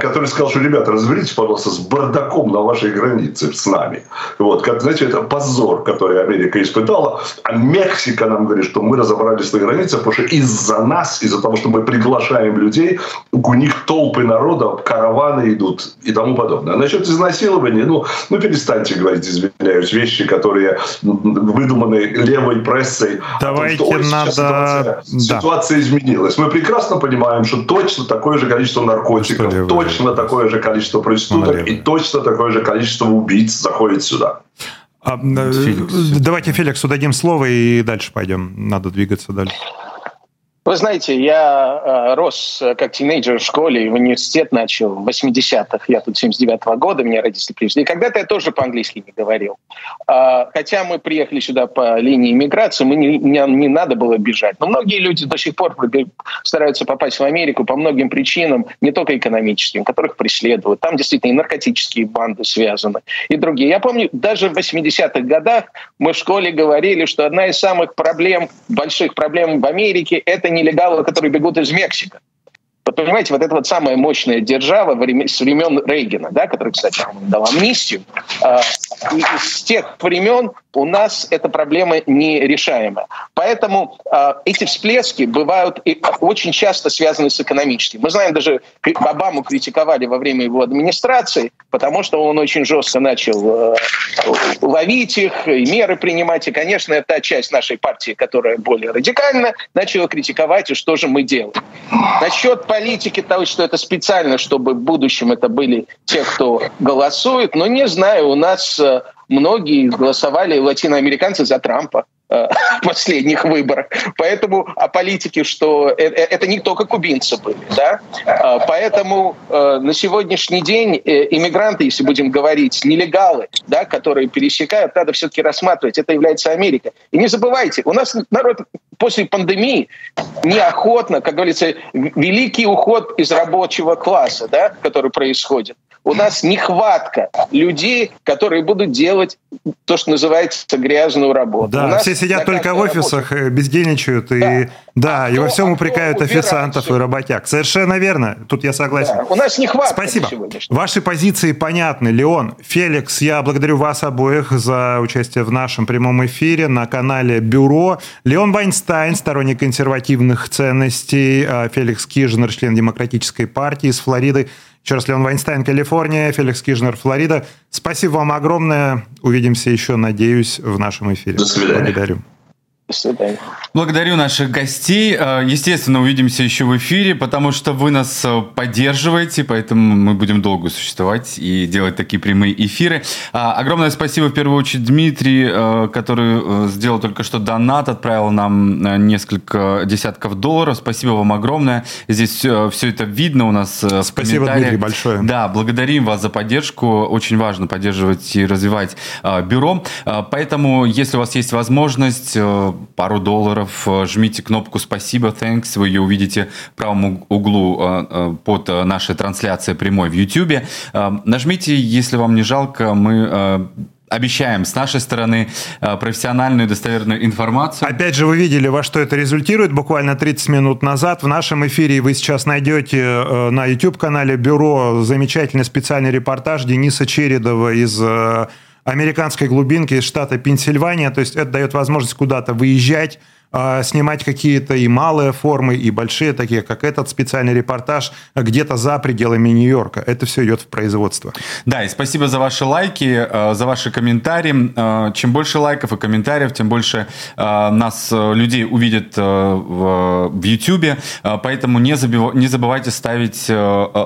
который сказал, что, ребята, разберитесь, пожалуйста, с бардаком на вашей границе с нами. Вот, как, знаете, это позор, который Америка испытала, а Мексика нам говорит, что мы разобрались на границе, потому что из-за нас, из-за того, что мы приглашаем людей, у них толпы народа, караваны идут и тому подобное. А насчет изнасилования, ну, ну перестаньте говорить, извиняюсь, вещи, которые выдуманы левой прессой. Давайте о том, что, надо... ситуация, да. ситуация изменилась. Мы прекрасно понимаем, что точно такое же количество наркотиков, что точно левый. такое же количество проституток левый. и точно такое же количество убийц заходит сюда. А, Феликс. Давайте Феликсу дадим слово и дальше пойдем. Надо двигаться дальше. Вы знаете, я рос как тинейджер в школе и в университет начал в восьмидесятых. Я тут семьдесят девятого года, меня родители привезли. И когда-то я тоже по-английски не говорил. Хотя мы приехали сюда по линии иммиграции, мы не, не, не надо было бежать. Но многие люди до сих пор стараются попасть в Америку по многим причинам, не только экономическим, которых преследуют. Там действительно и наркотические банды связаны, и другие. Я помню, даже в восьмидесятых годах мы в школе говорили, что одна из самых проблем, больших проблем в Америке – это нелегалы, которые бегут из Мексики. Вы понимаете, вот эта вот самая мощная держава с времен Рейгана, да, который, кстати, дал амнистию, и с тех времен у нас эта проблема нерешаемая. Поэтому эти всплески бывают и очень часто связаны с экономическим. Мы знаем, даже Обаму критиковали во время его администрации, потому что он очень жестко начал ловить их, и меры принимать. И, конечно, та часть нашей партии, которая более радикальна, начала критиковать, и что же мы делаем. Насчет политики того, что это специально, чтобы в будущем это были те, кто голосует. Но не знаю, у нас многие голосовали, латиноамериканцы, за Трампа в последних выборах. Поэтому о политике, что это не только кубинцы были. Да? Поэтому на сегодняшний день иммигранты, если будем говорить, нелегалы, да, которые пересекают, надо все-таки рассматривать. Это является Америка. И не забывайте, у нас народ после пандемии неохотно, как говорится, великий уход из рабочего класса, да, который происходит. У нас нехватка людей, которые будут делать то, что называется, грязную работу. Да, все сидят только в офисах, работе. Бездельничают, да. и, да, а и кто, во всем а упрекают официантов все. И работяг. Совершенно верно, тут я согласен. Да. У нас нехватка. Спасибо. Ваши позиции понятны, Леон. Феликс, я благодарю вас обоих за участие в нашем прямом эфире на канале «Бюро». Леон Вайнштейн, сторонник консервативных ценностей, Феликс Кижнер, член Демократической партии из Флориды. Еще раз, Леон Вайнштейн, Калифорния, Феликс Кижнер, Флорида. Спасибо вам огромное. Увидимся еще, надеюсь, в нашем эфире. До свидания. Благодарю. До свидания. Благодарю наших гостей. Естественно, увидимся еще в эфире, потому что вы нас поддерживаете, поэтому мы будем долго существовать и делать такие прямые эфиры. Огромное спасибо, в первую очередь, Дмитрию, который сделал только что донат, отправил нам несколько десятков долларов. Спасибо вам огромное. Здесь все это видно у нас в комментариях. Спасибо, Дмитрий, большое. Да, благодарим вас за поддержку. Очень важно поддерживать и развивать бюро. Поэтому, если у вас есть возможность, пару долларов, жмите кнопку «Спасибо», «Thanks», вы ее увидите в правом углу под нашей трансляцией прямой в YouTube. Нажмите, если вам не жалко, мы обещаем с нашей стороны профессиональную достоверную информацию. Опять же, вы видели, во что это результирует буквально тридцать минут назад. В нашем эфире вы сейчас найдете на YouTube-канале «Бюро» замечательный специальный репортаж Дениса Чередова из американской глубинки, из штата Пенсильвания. То есть это дает возможность куда-то выезжать, снимать какие-то и малые формы, и большие, такие как этот специальный репортаж, где-то за пределами Нью-Йорка. Это все идет в производство. Да, и спасибо за ваши лайки, за ваши комментарии. Чем больше лайков и комментариев, тем больше нас, людей, увидят в YouTube. Поэтому не забывайте ставить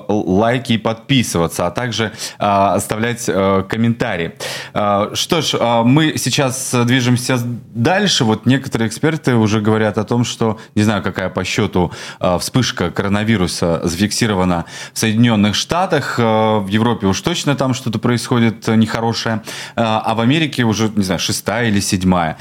лайки и подписываться, а также оставлять комментарии. Что ж, мы сейчас движемся дальше. Вот некоторые эксперты уже говорят о том, что, не знаю, какая по счету вспышка коронавируса зафиксирована в Соединенных Штатах, в Европе уж точно там что-то происходит нехорошее, а в Америке уже, не знаю, шестая или седьмая.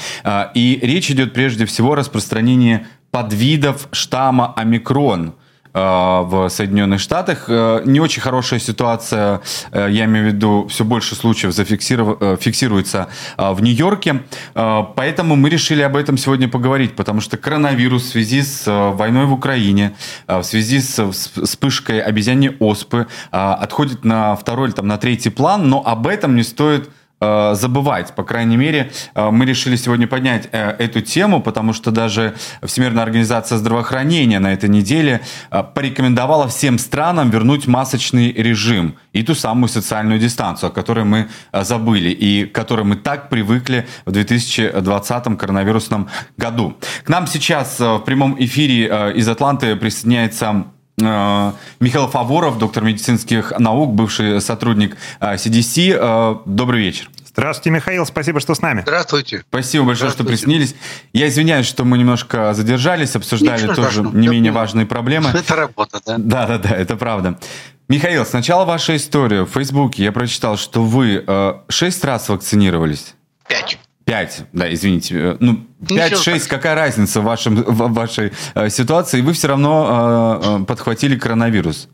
И речь идет прежде всего о распространении подвидов штамма «Омикрон» в Соединенных Штатах. Не очень хорошая ситуация, я имею в виду, все больше случаев зафиксиров... фиксируется в Нью-Йорке, поэтому мы решили об этом сегодня поговорить, потому что коронавирус в связи с войной в Украине, в связи с вспышкой обезьяньей оспы отходит на второй или там, на третий план, но об этом не стоит забывать. По крайней мере, мы решили сегодня поднять эту тему, потому что даже Всемирная организация здравоохранения на этой неделе порекомендовала всем странам вернуть масочный режим и ту самую социальную дистанцию, о которой мы забыли и к которой мы так привыкли в две тысячи двадцатом коронавирусном году. К нам сейчас в прямом эфире из Атланты присоединяется Михаил Фаворов, доктор медицинских наук, бывший сотрудник си ди си. Добрый вечер. Здравствуйте, Михаил, спасибо, что с нами. Здравствуйте. Спасибо большое, Здравствуйте. Что приснились. Я извиняюсь, что мы немножко задержались, обсуждали Ничего тоже страшного. Не менее важные проблемы. Это работа, да? Да-да-да, это правда. Михаил, сначала ваша история. В Фейсбуке я прочитал, что вы шесть раз вакцинировались. Пять. Пять, да, извините. Ну, пять-шесть, какая разница в, вашем, в вашей э, ситуации? Вы все равно э, подхватили коронавирус.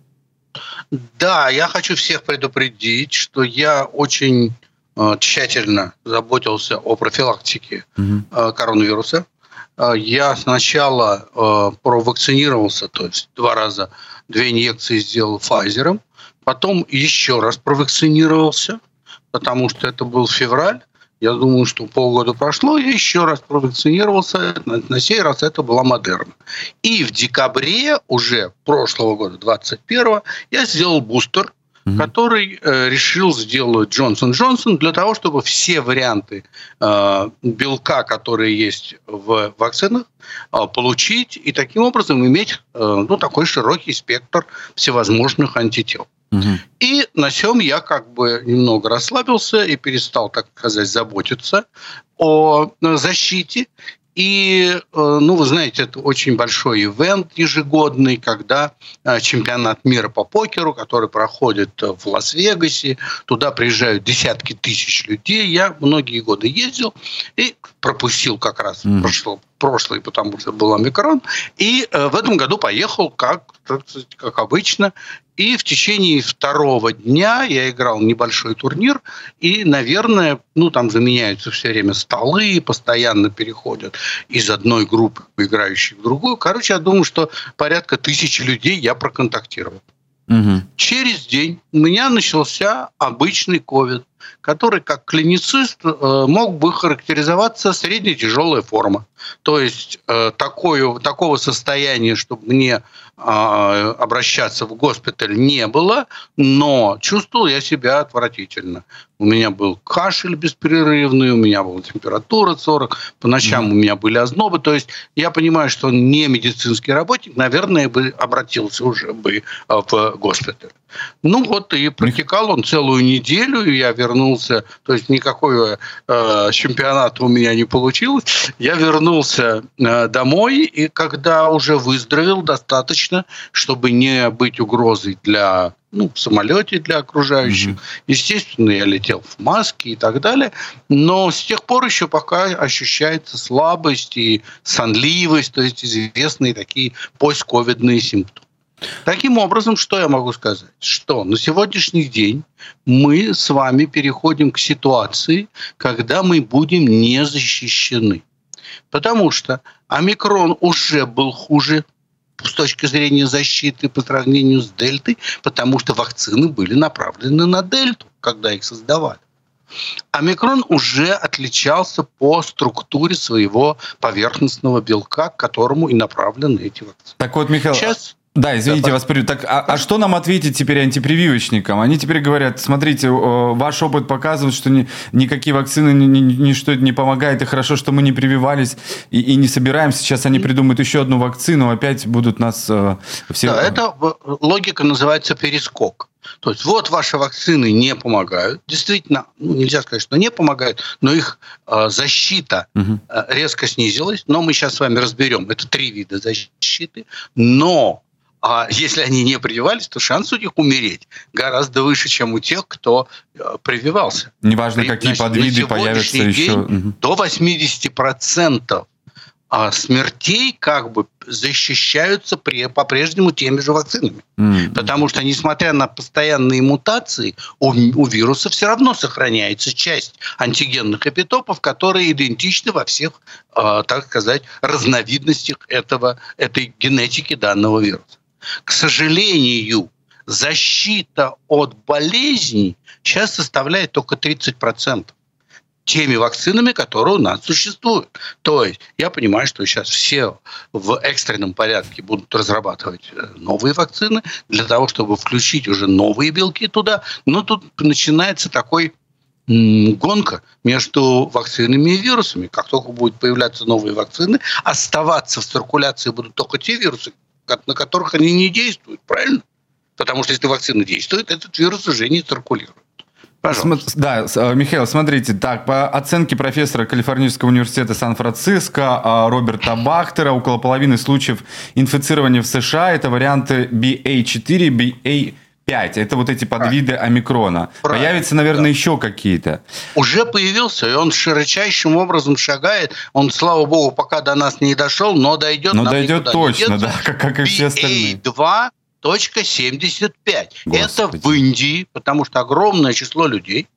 Да, я хочу всех предупредить, что я очень э, тщательно заботился о профилактике угу. э, коронавируса. Э, я сначала э, провакцинировался, то есть два раза, две инъекции сделал Pfizer'ом, потом еще раз провакцинировался, потому что это был февраль. Я думаю, что полгода прошло, я еще раз провакцинировался, на сей раз это была Модерна. И в декабре уже прошлого года, двадцать первого, я сделал бустер, mm-hmm. который э, решил сделать Джонсон энд Джонсон для того, чтобы все варианты э, белка, которые есть в вакцинах, э, получить и таким образом иметь э, ну, такой широкий спектр всевозможных антител. Угу. И на сём я как бы немного расслабился и перестал, так сказать, заботиться о защите. И, ну, вы знаете, это очень большой ивент ежегодный, когда чемпионат мира по покеру, который проходит в Лас-Вегасе, туда приезжают десятки тысяч людей. Я многие годы ездил и пропустил как раз mm-hmm. прошло, прошлый, потому что был омикрон, и в этом году поехал, как, как обычно, и в течение второго дня я играл небольшой турнир, и, наверное, ну, там заменяются все время столы, постоянно переходят из одной группы, играющей в другую. Короче, я думаю, что порядка тысячи людей я проконтактировал. Угу. Через день у меня начался обычный ковид, который, как клиницист, мог бы характеризоваться средне-тяжелая форма. То есть, э, такое, такого состояния, чтобы мне э, обращаться в госпиталь, не было, но чувствовал я себя отвратительно. У меня был кашель беспрерывный, у меня была температура сорок, по ночам mm-hmm. у меня были ознобы. То есть, я понимаю, что он не медицинский работник, наверное, бы обратился уже бы в госпиталь. Ну вот и протекал он целую неделю, и я вернулся, то есть никакого э, чемпионата у меня не получилось. Я вернулся э, домой, и когда уже выздоровел достаточно, чтобы не быть угрозой для... Ну, в самолете для окружающих. Mm-hmm. Естественно, я летел в маске и так далее. Но с тех пор еще пока ощущается слабость и сонливость, то есть известные такие постковидные симптомы. Таким образом, что я могу сказать? Что на сегодняшний день мы с вами переходим к ситуации, когда мы будем не защищены. Потому что омикрон уже был хуже с точки зрения защиты по сравнению с дельтой, потому что вакцины были направлены на дельту, когда их создавали. Омикрон уже отличался по структуре своего поверхностного белка, к которому и направлены эти вакцины. Так вот, Михаил... Сейчас... Да, извините, да, вас прерву. Так, а, а что нам ответить теперь антипрививочникам? Они теперь говорят, смотрите, ваш опыт показывает, что ни, никакие вакцины, ни, ничто не помогает, и хорошо, что мы не прививались и, и не собираемся. Сейчас они придумают еще одну вакцину, опять будут нас э, все... Да, это логика называется перескок. То есть вот ваши вакцины не помогают. Действительно, ну, нельзя сказать, что не помогают, но их э, защита угу. э, резко снизилась. Но мы сейчас с вами разберем. Это три вида защиты, но... А если они не прививались, то шанс у них умереть гораздо выше, чем у тех, кто прививался. Неважно, какие подвиды появятся еще. До восемьдесят процентов смертей как бы защищаются при, по-прежнему теми же вакцинами. Mm-hmm. Потому что, несмотря на постоянные мутации, у, у вируса все равно сохраняется часть антигенных эпитопов, которые идентичны во всех, э, так сказать, разновидностях этого, этой генетики данного вируса. К сожалению, защита от болезней сейчас составляет только тридцать процентов теми вакцинами, которые у нас существуют. То есть я понимаю, что сейчас все в экстренном порядке будут разрабатывать новые вакцины для того, чтобы включить уже новые белки туда. Но тут начинается такой гонка между вакцинами и вирусами. Как только будут появляться новые вакцины, оставаться в циркуляции будут только те вирусы, на которых они не действуют, правильно? Потому что если вакцина действует, этот вирус уже не циркулирует. Пожалуйста. Да, Михаил, смотрите, так, по оценке профессора Калифорнийского университета Сан-Франциско Роберта Бахтера, около половины случаев инфицирования в США это варианты би эй четыре, би эй пять. Это вот эти подвиды Правильно. Омикрона. Правильно. Появятся, наверное, да. еще какие-то. Уже появился, и он широчайшим образом шагает. Он, слава богу, пока до нас не дошел, но дойдет. Но дойдет точно, да, как, как и все остальные. би эй два точка семьдесят пять. Это в Индии, потому что огромное число людей.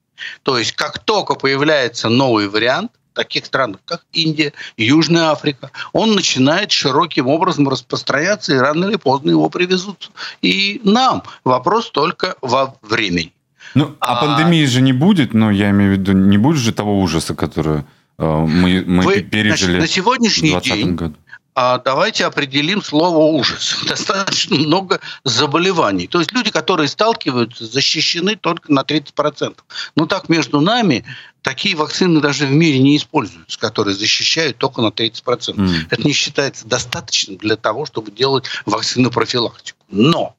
То есть, как только появляется новый вариант, в таких странах, как Индия, Южная Африка, он начинает широким образом распространяться, и рано или поздно его привезут. И нам вопрос только во времени. Ну, а, а... пандемии же не будет, но ну, я имею в виду, не будет же того ужаса, который э, мы, мы Вы, пережили значит, на сегодняшний в двадцатом году. Давайте определим слово «ужас». Достаточно много заболеваний. То есть люди, которые сталкиваются, защищены только на тридцать процентов. Но так между нами такие вакцины даже в мире не используются, которые защищают только на тридцать процентов. Mm. Это не считается достаточным для того, чтобы делать вакцинопрофилактику. Но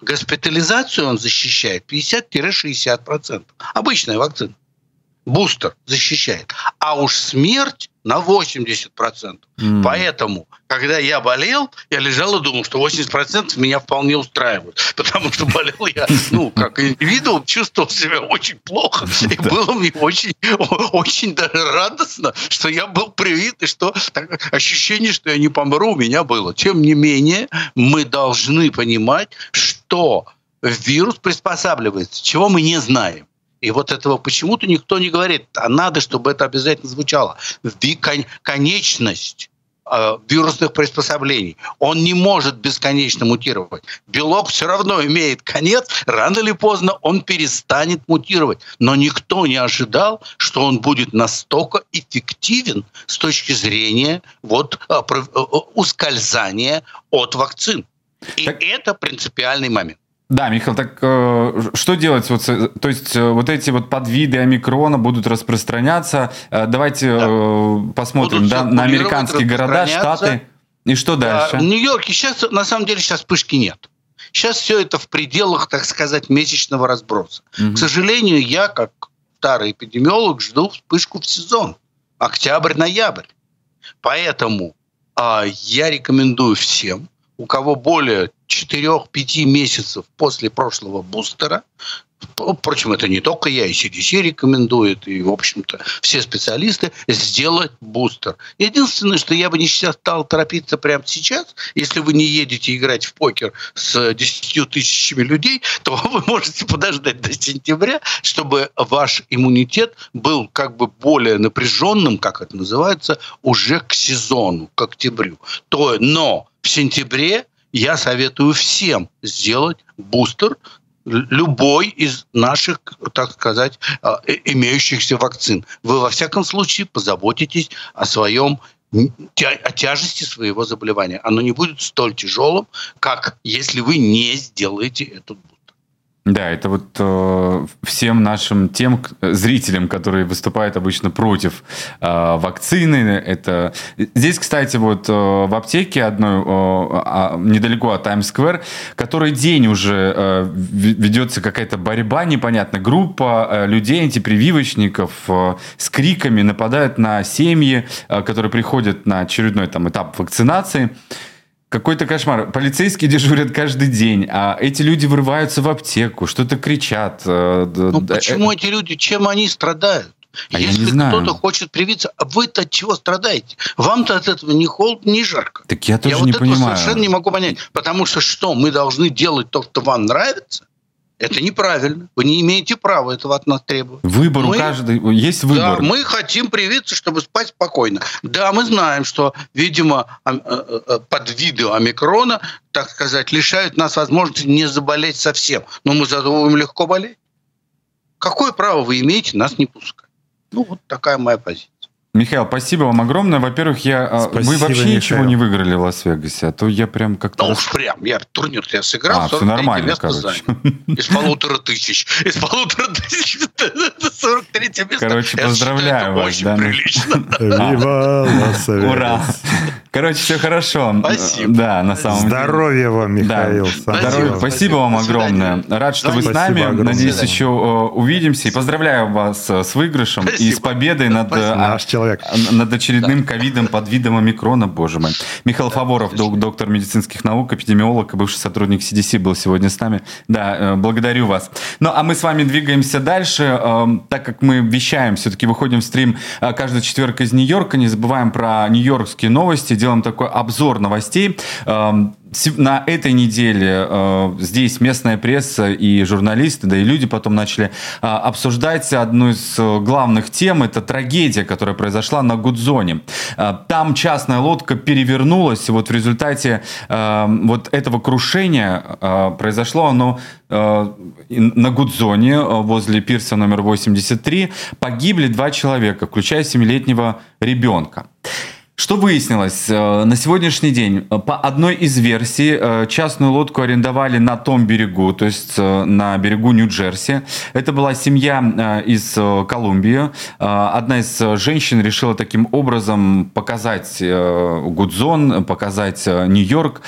госпитализацию он защищает пятьдесят-шестьдесят процентов. Обычная вакцина. Бустер защищает. а уж смерть на восемьдесят процентов. Mm. Поэтому, когда я болел, я лежал и думал, что восемьдесят процентов меня вполне устраивает. Потому что болел я, ну, как индивидуум, чувствовал себя очень плохо. И было мне очень, очень даже радостно, что я был привит, и что так, ощущение, что я не помру, у меня было. Тем не менее, мы должны понимать, что вирус приспосабливается, чего мы не знаем. И вот этого почему-то никто не говорит. А надо, чтобы это обязательно звучало. Конечность э, вирусных приспособлений. Он не может бесконечно мутировать. Белок все равно имеет конец. Рано или поздно он перестанет мутировать. Но никто не ожидал, что он будет настолько эффективен с точки зрения вот, э, э, ускользания от вакцин. И так... это принципиальный момент. Да, Михаил, так э, что делать? Вот, то есть э, вот эти вот подвиды омикрона будут распространяться. Э, давайте да. э, посмотрим да, на американские города, штаты. И что дальше? А, в Нью-Йорке сейчас, на самом деле, сейчас вспышки нет. Сейчас все это в пределах, так сказать, месячного разброса. Угу. К сожалению, я, как старый эпидемиолог, жду вспышку в сезон. Октябрь-ноябрь. Поэтому э, я рекомендую всем, у кого более четыре-пять месяцев после прошлого бустера, впрочем, это не только я, и Си Ди Си рекомендует, и, в общем-то, все специалисты, сделать бустер. Единственное, что я бы не стал торопиться прямо сейчас, если вы не едете играть в покер с десятью тысячами людей, то вы можете подождать до сентября, чтобы ваш иммунитет был как бы более напряженным, как это называется, уже к сезону, к октябрю. То, но в сентябре я советую всем сделать бустер любой из наших, так сказать, имеющихся вакцин. Вы, во всяком случае, позаботитесь о своем, о тяжести своего заболевания. Оно не будет столь тяжелым, как если вы не сделаете этот бустер. Да, это вот э, всем нашим тем зрителям, которые выступают обычно против э, вакцины. Это... Здесь, кстати, вот э, в аптеке одной, э, недалеко от Таймс-сквер, который день уже э, ведется какая-то борьба, непонятно, группа э, людей, антипрививочников э, с криками нападают на семьи, э, которые приходят на очередной там, этап вакцинации. Какой-то кошмар. Полицейские дежурят каждый день, а эти люди врываются в аптеку, что-то кричат. Ну почему эти люди, чем они страдают? А Если кто-то хочет привиться, а вы-то от чего страдаете? Вам-то от этого ни холодно, ни жарко. Так я тоже я не вот понимаю. Я вот этого совершенно не могу понять. Потому что что, мы должны делать то, что вам нравится? Это неправильно. Вы не имеете права этого от нас требовать. Выбор мы, у каждого. Есть выбор. Да, мы хотим привиться, чтобы спать спокойно. Да, мы знаем, что, видимо, подвиды омикрона, так сказать, лишают нас возможности не заболеть совсем. Но мы зато будем легко болеть. Какое право вы имеете нас не пускать? Ну, вот такая моя позиция. Михаил, спасибо вам огромное. Во-первых, я... Спасибо, вы вообще Михаил. Ничего не выиграли в Лас-Вегасе, а то я прям как-то... Да уж прям, я турнир-то я сыграл. А, все нормально, короче. Из полутора тысяч. Из полутора тысяч это сорок третье место. Короче, поздравляю вас. Очень прилично. Вива Лас-Вегас. Ура. Короче, все хорошо. Спасибо. Да, на самом деле. Здоровья вам, Михаил. Спасибо вам огромное. Рад, что вы с нами. Надеюсь, еще увидимся. И поздравляю вас с выигрышем и с победой над... Человек. Над очередным ковидом под видом омикрона, боже мой. Михаил Фаворов, доктор медицинских наук, эпидемиолог и бывший сотрудник Си Ди Си был сегодня с нами. Да, благодарю вас. Ну, а мы с вами двигаемся дальше. Так как мы вещаем, все-таки выходим в стрим каждый четверг из Нью-Йорка, не забываем про нью-йоркские новости, делаем такой обзор новостей. На этой неделе э, здесь местная пресса и журналисты, да и люди потом начали э, обсуждать одну из э, главных тем. Это трагедия, которая произошла на Гудзоне. Э, там частная лодка перевернулась. И вот в результате э, вот этого крушения э, произошло оно э, на Гудзоне возле пирса номер восемьдесят три. Погибли два человека, включая семилетнего ребенка. Что выяснилось? На сегодняшний день по одной из версий частную лодку арендовали на том берегу, то есть на берегу Нью-Джерси. Это была семья из Колумбии. Одна из женщин решила таким образом показать Гудзон, показать Нью-Йорк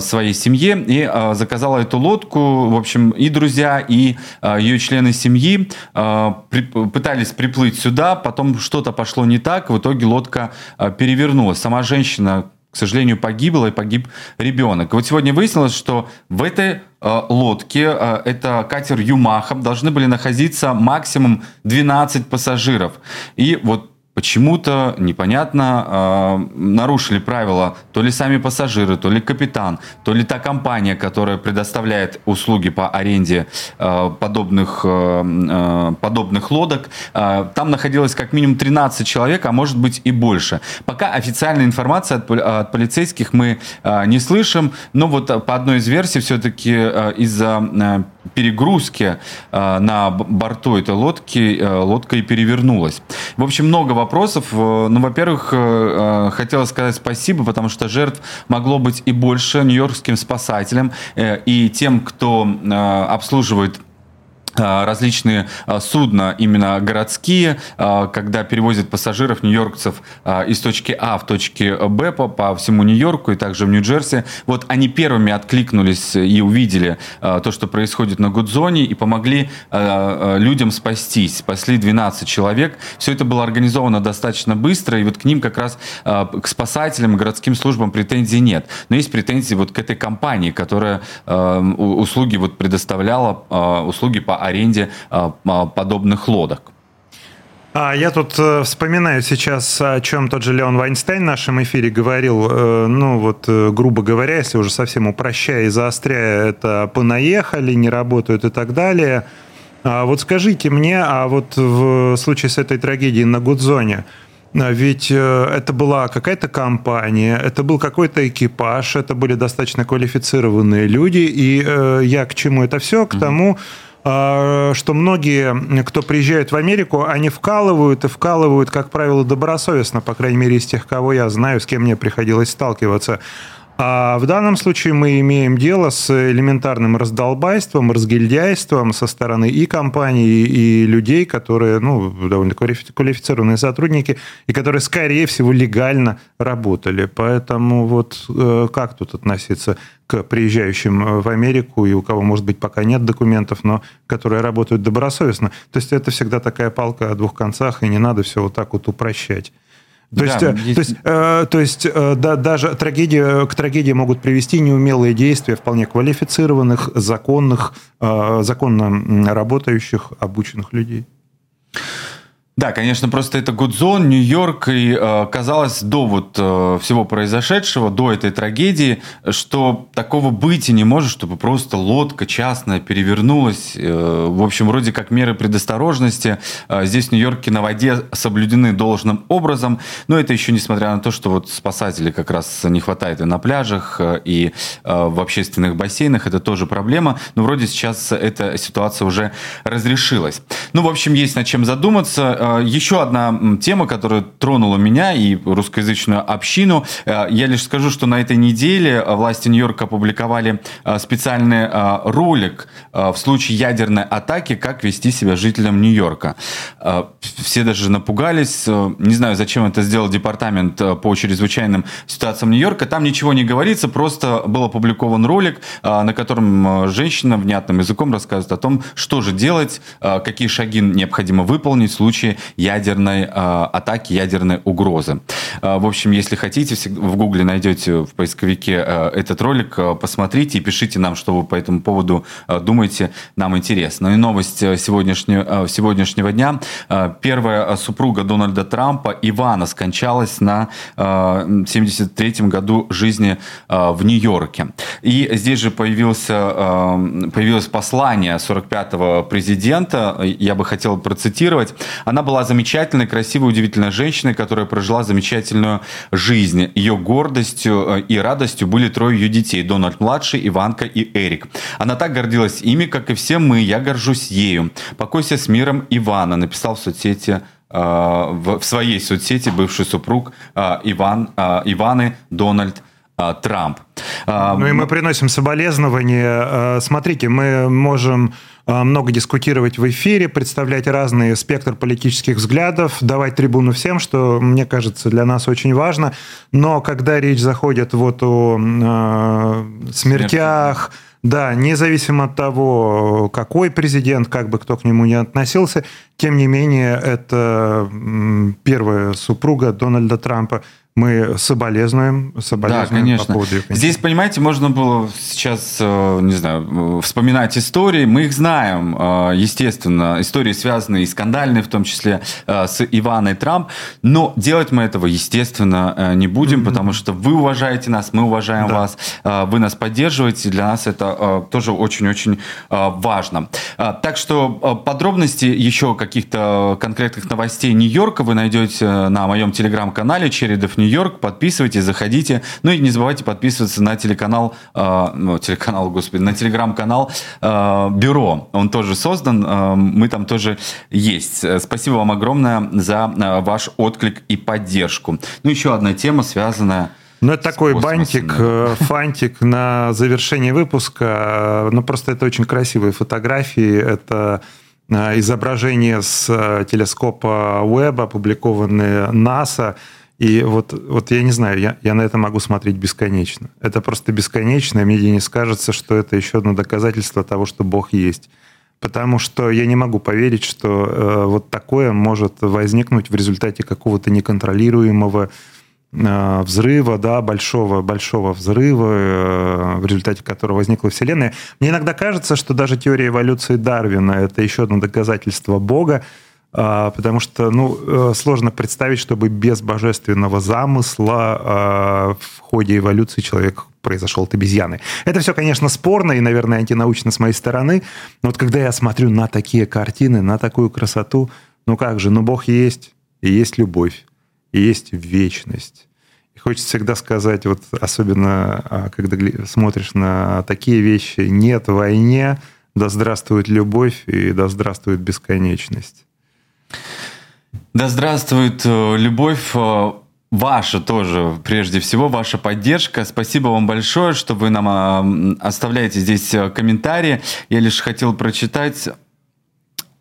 своей семье и заказала эту лодку. В общем, и друзья, и ее члены семьи пытались приплыть сюда, потом что-то пошло не так, в итоге лодка перевернулась. Вернулась. Сама женщина, к сожалению, погибла, и погиб ребенок. И вот сегодня выяснилось, что в этой э, лодке, э, это катер «Юмахов», должны были находиться максимум двенадцать пассажиров. И вот почему-то, непонятно, э, нарушили правила то ли сами пассажиры, то ли капитан, то ли та компания, которая предоставляет услуги по аренде э, подобных, э, подобных лодок. Э, там находилось как минимум тринадцать человек, а может быть и больше. Пока официальной информации от, от полицейских мы э, не слышим, но вот по одной из версий все-таки э, из-за э, перегрузки э, на борту этой лодки э, лодка и перевернулась. В общем, много вопросов. Вопросов. Ну, во-первых, хотела сказать спасибо, потому что жертв могло быть и больше нью-йоркским спасателям и тем, кто обслуживает различные судна, именно городские, когда перевозят пассажиров, нью-йоркцев из точки А в точке Б по, по всему Нью-Йорку и также в Нью-Джерси. Вот они первыми откликнулись и увидели то, что происходит на Гудзоне, и помогли людям спастись. Спасли двенадцать человек. Все это было организовано достаточно быстро, и вот к ним как раз, к спасателям, городским службам претензий нет. Но есть претензии вот к этой компании, которая услуги вот предоставляла, услуги по аренде подобных лодок. Я тут вспоминаю сейчас, о чем тот же Леон Вайнштейн в нашем эфире говорил. Ну вот, грубо говоря, если уже совсем упрощая и заостряя, это понаехали, не работают и так далее. Вот скажите мне, а вот в случае с этой трагедией на Гудзоне, ведь это была какая-то компания, это был какой-то экипаж, это были достаточно квалифицированные люди. И я к чему это все? К тому, что многие, кто приезжает в Америку, они вкалывают и вкалывают, как правило, добросовестно, по крайней мере, из тех, кого я знаю, с кем мне приходилось сталкиваться. А в данном случае мы имеем дело с элементарным раздолбайством, разгильдяйством со стороны и компаний, и людей, которые, ну, довольно квалифицированные сотрудники, и которые, скорее всего, легально работали. Поэтому вот как тут относиться к приезжающим в Америку, и у кого, может быть, пока нет документов, но которые работают добросовестно? То есть это всегда такая палка о двух концах, и не надо все вот так вот упрощать. То, да, есть, есть... то есть, э, то есть э, да, даже трагедия, к трагедии могут привести неумелые действия вполне квалифицированных, законных, э, законно работающих, обученных людей. Да, конечно, просто это Гудзон, Нью-Йорк, и э, казалось до вот э, всего произошедшего, до этой трагедии, что такого быть и не может, чтобы просто лодка частная перевернулась. Э, в общем, вроде как меры предосторожности э, здесь в Нью-Йорке на воде соблюдены должным образом, но это еще несмотря на то, что вот спасателей как раз не хватает и на пляжах, э, и э, в общественных бассейнах, это тоже проблема, но вроде сейчас эта ситуация уже разрешилась. Ну, в общем, есть над чем задуматься. Еще одна тема, которая тронула меня и русскоязычную общину. Я лишь скажу, что на этой неделе власти Нью-Йорка опубликовали специальный ролик в случае ядерной атаки «Как вести себя жителям Нью-Йорка». Все даже напугались. Не знаю, зачем это сделал департамент по чрезвычайным ситуациям Нью-Йорка. Там ничего не говорится, просто был опубликован ролик, на котором женщина внятным языком рассказывает о том, что же делать, какие шаги необходимо выполнить в случае ядерной э, атаки, ядерной угрозы. Э, в общем, если хотите, в Гугле найдете в поисковике э, этот ролик, э, посмотрите и пишите нам, что вы по этому поводу э, думаете, нам интересно. И новость сегодняшнего, э, сегодняшнего дня. Э, первая супруга Дональда Трампа, Ивана, скончалась на э, семьдесят третьем году жизни э, в Нью-Йорке. И здесь же появился, э, появилось послание сорок пятого президента, я бы хотел процитировать. Она была замечательной, красивой, удивительной женщиной, которая прожила замечательную жизнь. Ее гордостью и радостью были трое ее детей – Дональд-младший, Иванка и Эрик. Она так гордилась ими, как и все мы. Я горжусь ею. Покойся с миром, Ивана, написал в соцсети в своей соцсети бывший супруг Иван, Иваны Дональд Трамп. Ну и мы приносим соболезнования. Смотрите, мы можем много дискутировать в эфире, представлять разный спектр политических взглядов, давать трибуну всем, что, мне кажется, для нас очень важно. Но когда речь заходит вот о э, смертях, да, независимо от того, какой президент, как бы кто к нему ни относился, тем не менее, это первая супруга Дональда Трампа. Мы соболезнуем, соболезнуем да, конечно. По поводу... Здесь, понимаете, можно было сейчас, не знаю, вспоминать истории. Мы их знаем, естественно. Истории связаны и скандальные, в том числе, с Иваной Трамп. Но делать мы этого, естественно, не будем, mm-hmm. потому что вы уважаете нас, мы уважаем да. вас, вы нас поддерживаете. Для нас это тоже очень-очень важно. Так что подробности еще каких-то конкретных новостей Нью-Йорка вы найдете на моем телеграм-канале «Чередов Нью-Йорк». Нью-Йорк, подписывайтесь, заходите. Ну и не забывайте подписываться на телеканал, э, ну, телеканал, господи, на телеграм-канал э, «Бюро». Он тоже создан, э, мы там тоже есть. Спасибо вам огромное за э, ваш отклик и поддержку. Ну, еще одна тема, связанная... Ну, это такой бантик, фантик на завершение выпуска. Ну, просто это очень красивые фотографии, это... изображение с телескопа Webb, опубликованные NASA. И вот, вот я не знаю, я, я на это могу смотреть бесконечно. Это просто бесконечно, и мне, Денис, кажется, что это еще одно доказательство того, что Бог есть. Потому что я не могу поверить, что э, вот такое может возникнуть в результате какого-то неконтролируемого э, взрыва, да, большого, большого взрыва, э, в результате которого возникла Вселенная. Мне иногда кажется, что даже теория эволюции Дарвина – это еще одно доказательство Бога, потому что, ну, сложно представить, чтобы без божественного замысла в ходе эволюции человек произошел от обезьяны. Это все, конечно, спорно и, наверное, антинаучно с моей стороны, но вот когда я смотрю на такие картины, на такую красоту, ну как же, ну Бог есть, и есть любовь, и есть вечность. И хочется всегда сказать, вот особенно, когда смотришь на такие вещи, нет войне, да здравствует любовь и да здравствует бесконечность. Да здравствует любовь ваша тоже, прежде всего, ваша поддержка. Спасибо вам большое, что вы нам оставляете здесь комментарии. Я лишь хотел прочитать...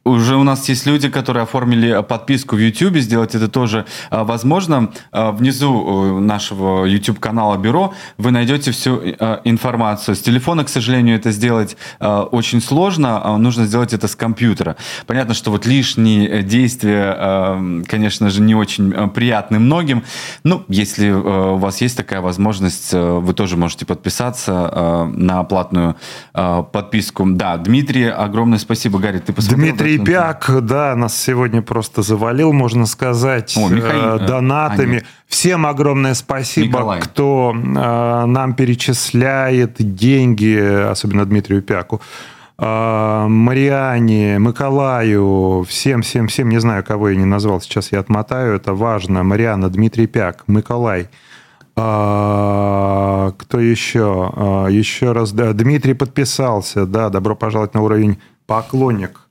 Уже у нас есть люди, которые оформили подписку в YouTube, сделать это тоже возможно. Внизу нашего YouTube-канала «Бюро» вы найдете всю информацию. С телефона, к сожалению, это сделать очень сложно, нужно сделать это с компьютера. Понятно, что вот лишние действия, конечно же, не очень приятны многим, но если у вас есть такая возможность, вы тоже можете подписаться на платную подписку. Да, Дмитрий, огромное спасибо, Гарри, ты посмотрел? Дмитрий Ребяк, да, нас сегодня просто завалил, можно сказать, О, Михаил, донатами. А, Всем огромное спасибо, Николай. Кто э, нам перечисляет деньги, особенно Дмитрию Пяку. Мариане, Миколаю, всем, всем, всем, не знаю, кого я не назвал, сейчас я отмотаю, это важно. Мариана, Дмитрий Пяк, Миколай. Э, кто еще? Еще раз, да, Дмитрий подписался, да, добро пожаловать на уровень поклонник.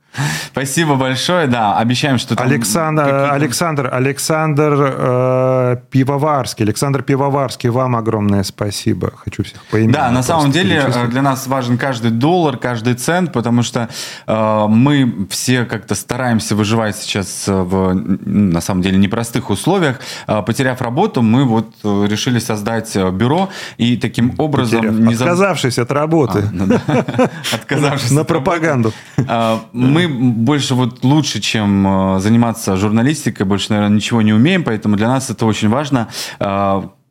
Спасибо большое, да, обещаем, что... Александр, там... Александр, Александр э, Пивоварский, Александр Пивоварский, вам огромное спасибо, хочу всех поименовать. Да, на самом деле для нас важен каждый доллар, каждый цент, потому что э, мы все как-то стараемся выживать сейчас в, на самом деле, непростых условиях. Потеряв работу, мы вот решили создать бюро и таким образом... Потеряв, не зам... отказавшись от работы. А, ну, да. Отказавшись на от пропаганду. Работы, мы больше вот лучше, чем заниматься журналистикой, больше, наверное, ничего не умеем, поэтому для нас это очень важно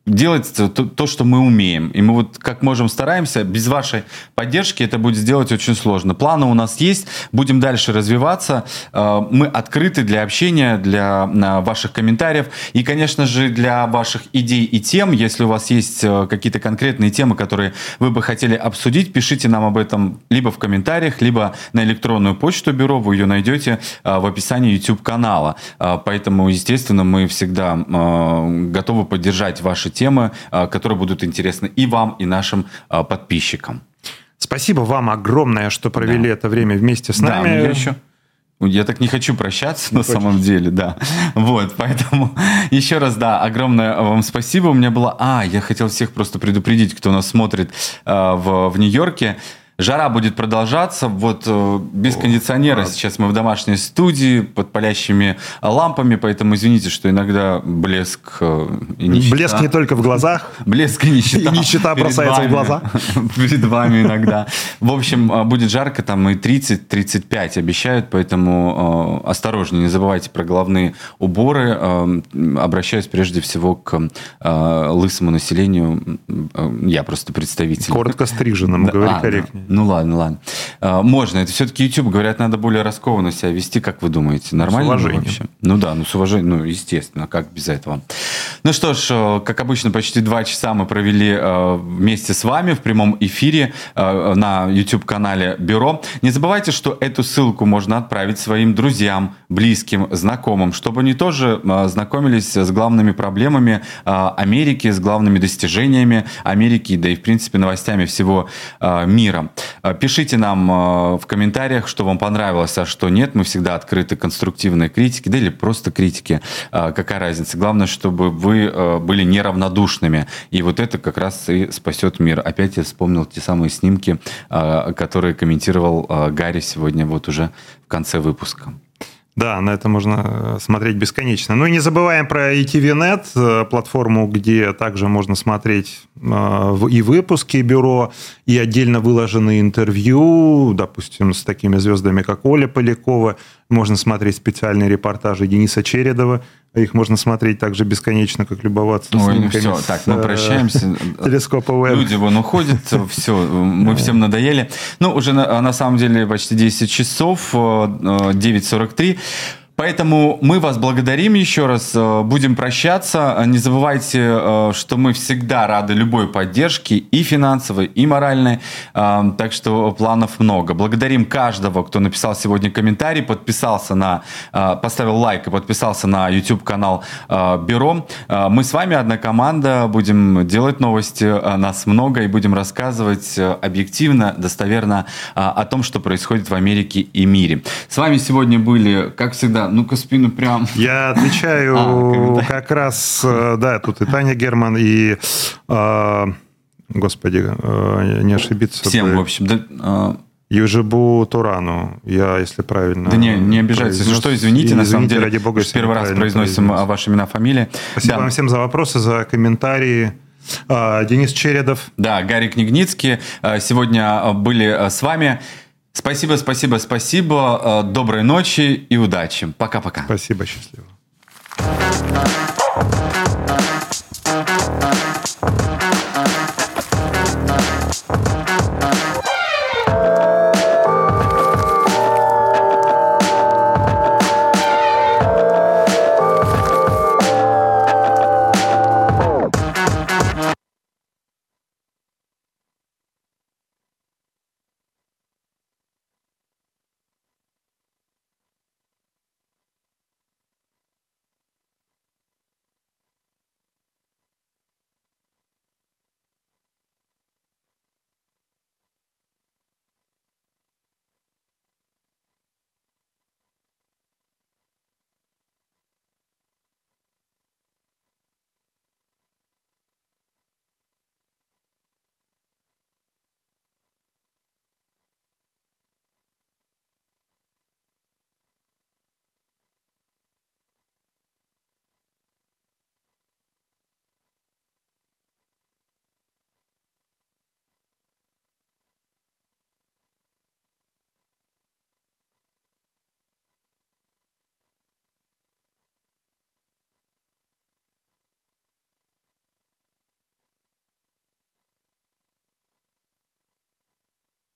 делать то, то, что мы умеем. И мы вот как можем стараемся, без вашей поддержки это будет сделать очень сложно. Планы у нас есть, будем дальше развиваться. Мы открыты для общения, для ваших комментариев и, конечно же, для ваших идей и тем. Если у вас есть какие-то конкретные темы, которые вы бы хотели обсудить, пишите нам об этом либо в комментариях, либо на электронную почту бюро, вы ее найдете в описании YouTube-канала. Поэтому, естественно, мы всегда готовы поддержать ваши темы, которые будут интересны и вам, и нашим подписчикам. Спасибо вам огромное, что провели да. это время вместе с да, нами. Я еще... Я так не хочу прощаться, не на хочешь. самом деле, да. Вот, поэтому еще раз, да, огромное вам спасибо. У меня было... А, я хотел всех просто предупредить, кто нас смотрит э, в, в Нью-Йорке. Жара будет продолжаться. Вот э, без О, кондиционера рад. Сейчас мы в домашней студии под палящими лампами, поэтому извините, что иногда блеск э, и нищета. Блеск не только в глазах. Блеск и нищета. И нищета бросается в глаза. Перед вами иногда. В общем, будет жарко, там и тридцать тридцать пять обещают, поэтому э, осторожнее, не забывайте про головные уборы. Э, обращаюсь прежде всего к э, лысому населению. Я просто представитель. Коротко стриженному, да, говори а, корректно. Ну ладно, ладно. Можно. Это все-таки YouTube. Говорят, надо более раскованно себя вести. Как вы думаете? Нормально вообще? Ну да, ну с уважением. Ну, естественно. Как без этого? Ну что ж, как обычно, почти два часа мы провели вместе с вами в прямом эфире на YouTube-канале «Бюро». Не забывайте, что эту ссылку можно отправить своим друзьям, близким, знакомым, чтобы они тоже знакомились с главными проблемами Америки, с главными достижениями Америки, да и, в принципе, новостями всего мира. Пишите нам в комментариях, что вам понравилось, а что нет. Мы всегда открыты конструктивной критике, да или просто критике. Какая разница? Главное, чтобы вы были неравнодушными. И вот это как раз и спасет мир. Опять я вспомнил те самые снимки, которые комментировал Гарри сегодня вот уже в конце выпуска. Да, на это можно смотреть бесконечно. Ну и не забываем про Etivinet, платформу, где также можно смотреть и выпуски бюро, и отдельно выложенные интервью, допустим, с такими звездами, как Оля Полякова. Можно смотреть специальные репортажи Дениса Чередова. Их можно смотреть также бесконечно, как любоваться. Ой, ну все, так, мы прощаемся. Телескопа Webb. Люди вон уходят, все, мы всем надоели. Ну, уже на, на самом деле почти десять часов, девять сорок три. Поэтому мы вас благодарим еще раз, будем прощаться. Не забывайте, что мы всегда рады любой поддержке, и финансовой, и моральной. Так что планов много. Благодарим каждого, кто написал сегодня комментарий, подписался на, поставил лайк и подписался на YouTube-канал «Бюро». Мы с вами одна команда, будем делать новости, нас много, и будем рассказывать объективно, достоверно о том, что происходит в Америке и мире. С вами сегодня были, как всегда, ну-ка спину прям. Я отвечаю а, как раз, да, тут и Таня Герман, и, э, господи, э, не ошибиться. Всем, бы. В общем, да... Южебу Турану, я, если правильно... Да не, не обижайтесь, произнес, что извините, извините, на самом деле, ради бога, первый раз произносим произнес. Ваши имена, фамилии. Спасибо да. вам всем за вопросы, за комментарии. Денис Чередов. Да, Гарри Княгницкий сегодня были с вами. Спасибо, спасибо, спасибо. Доброй ночи и удачи. Пока-пока. Спасибо, счастливо.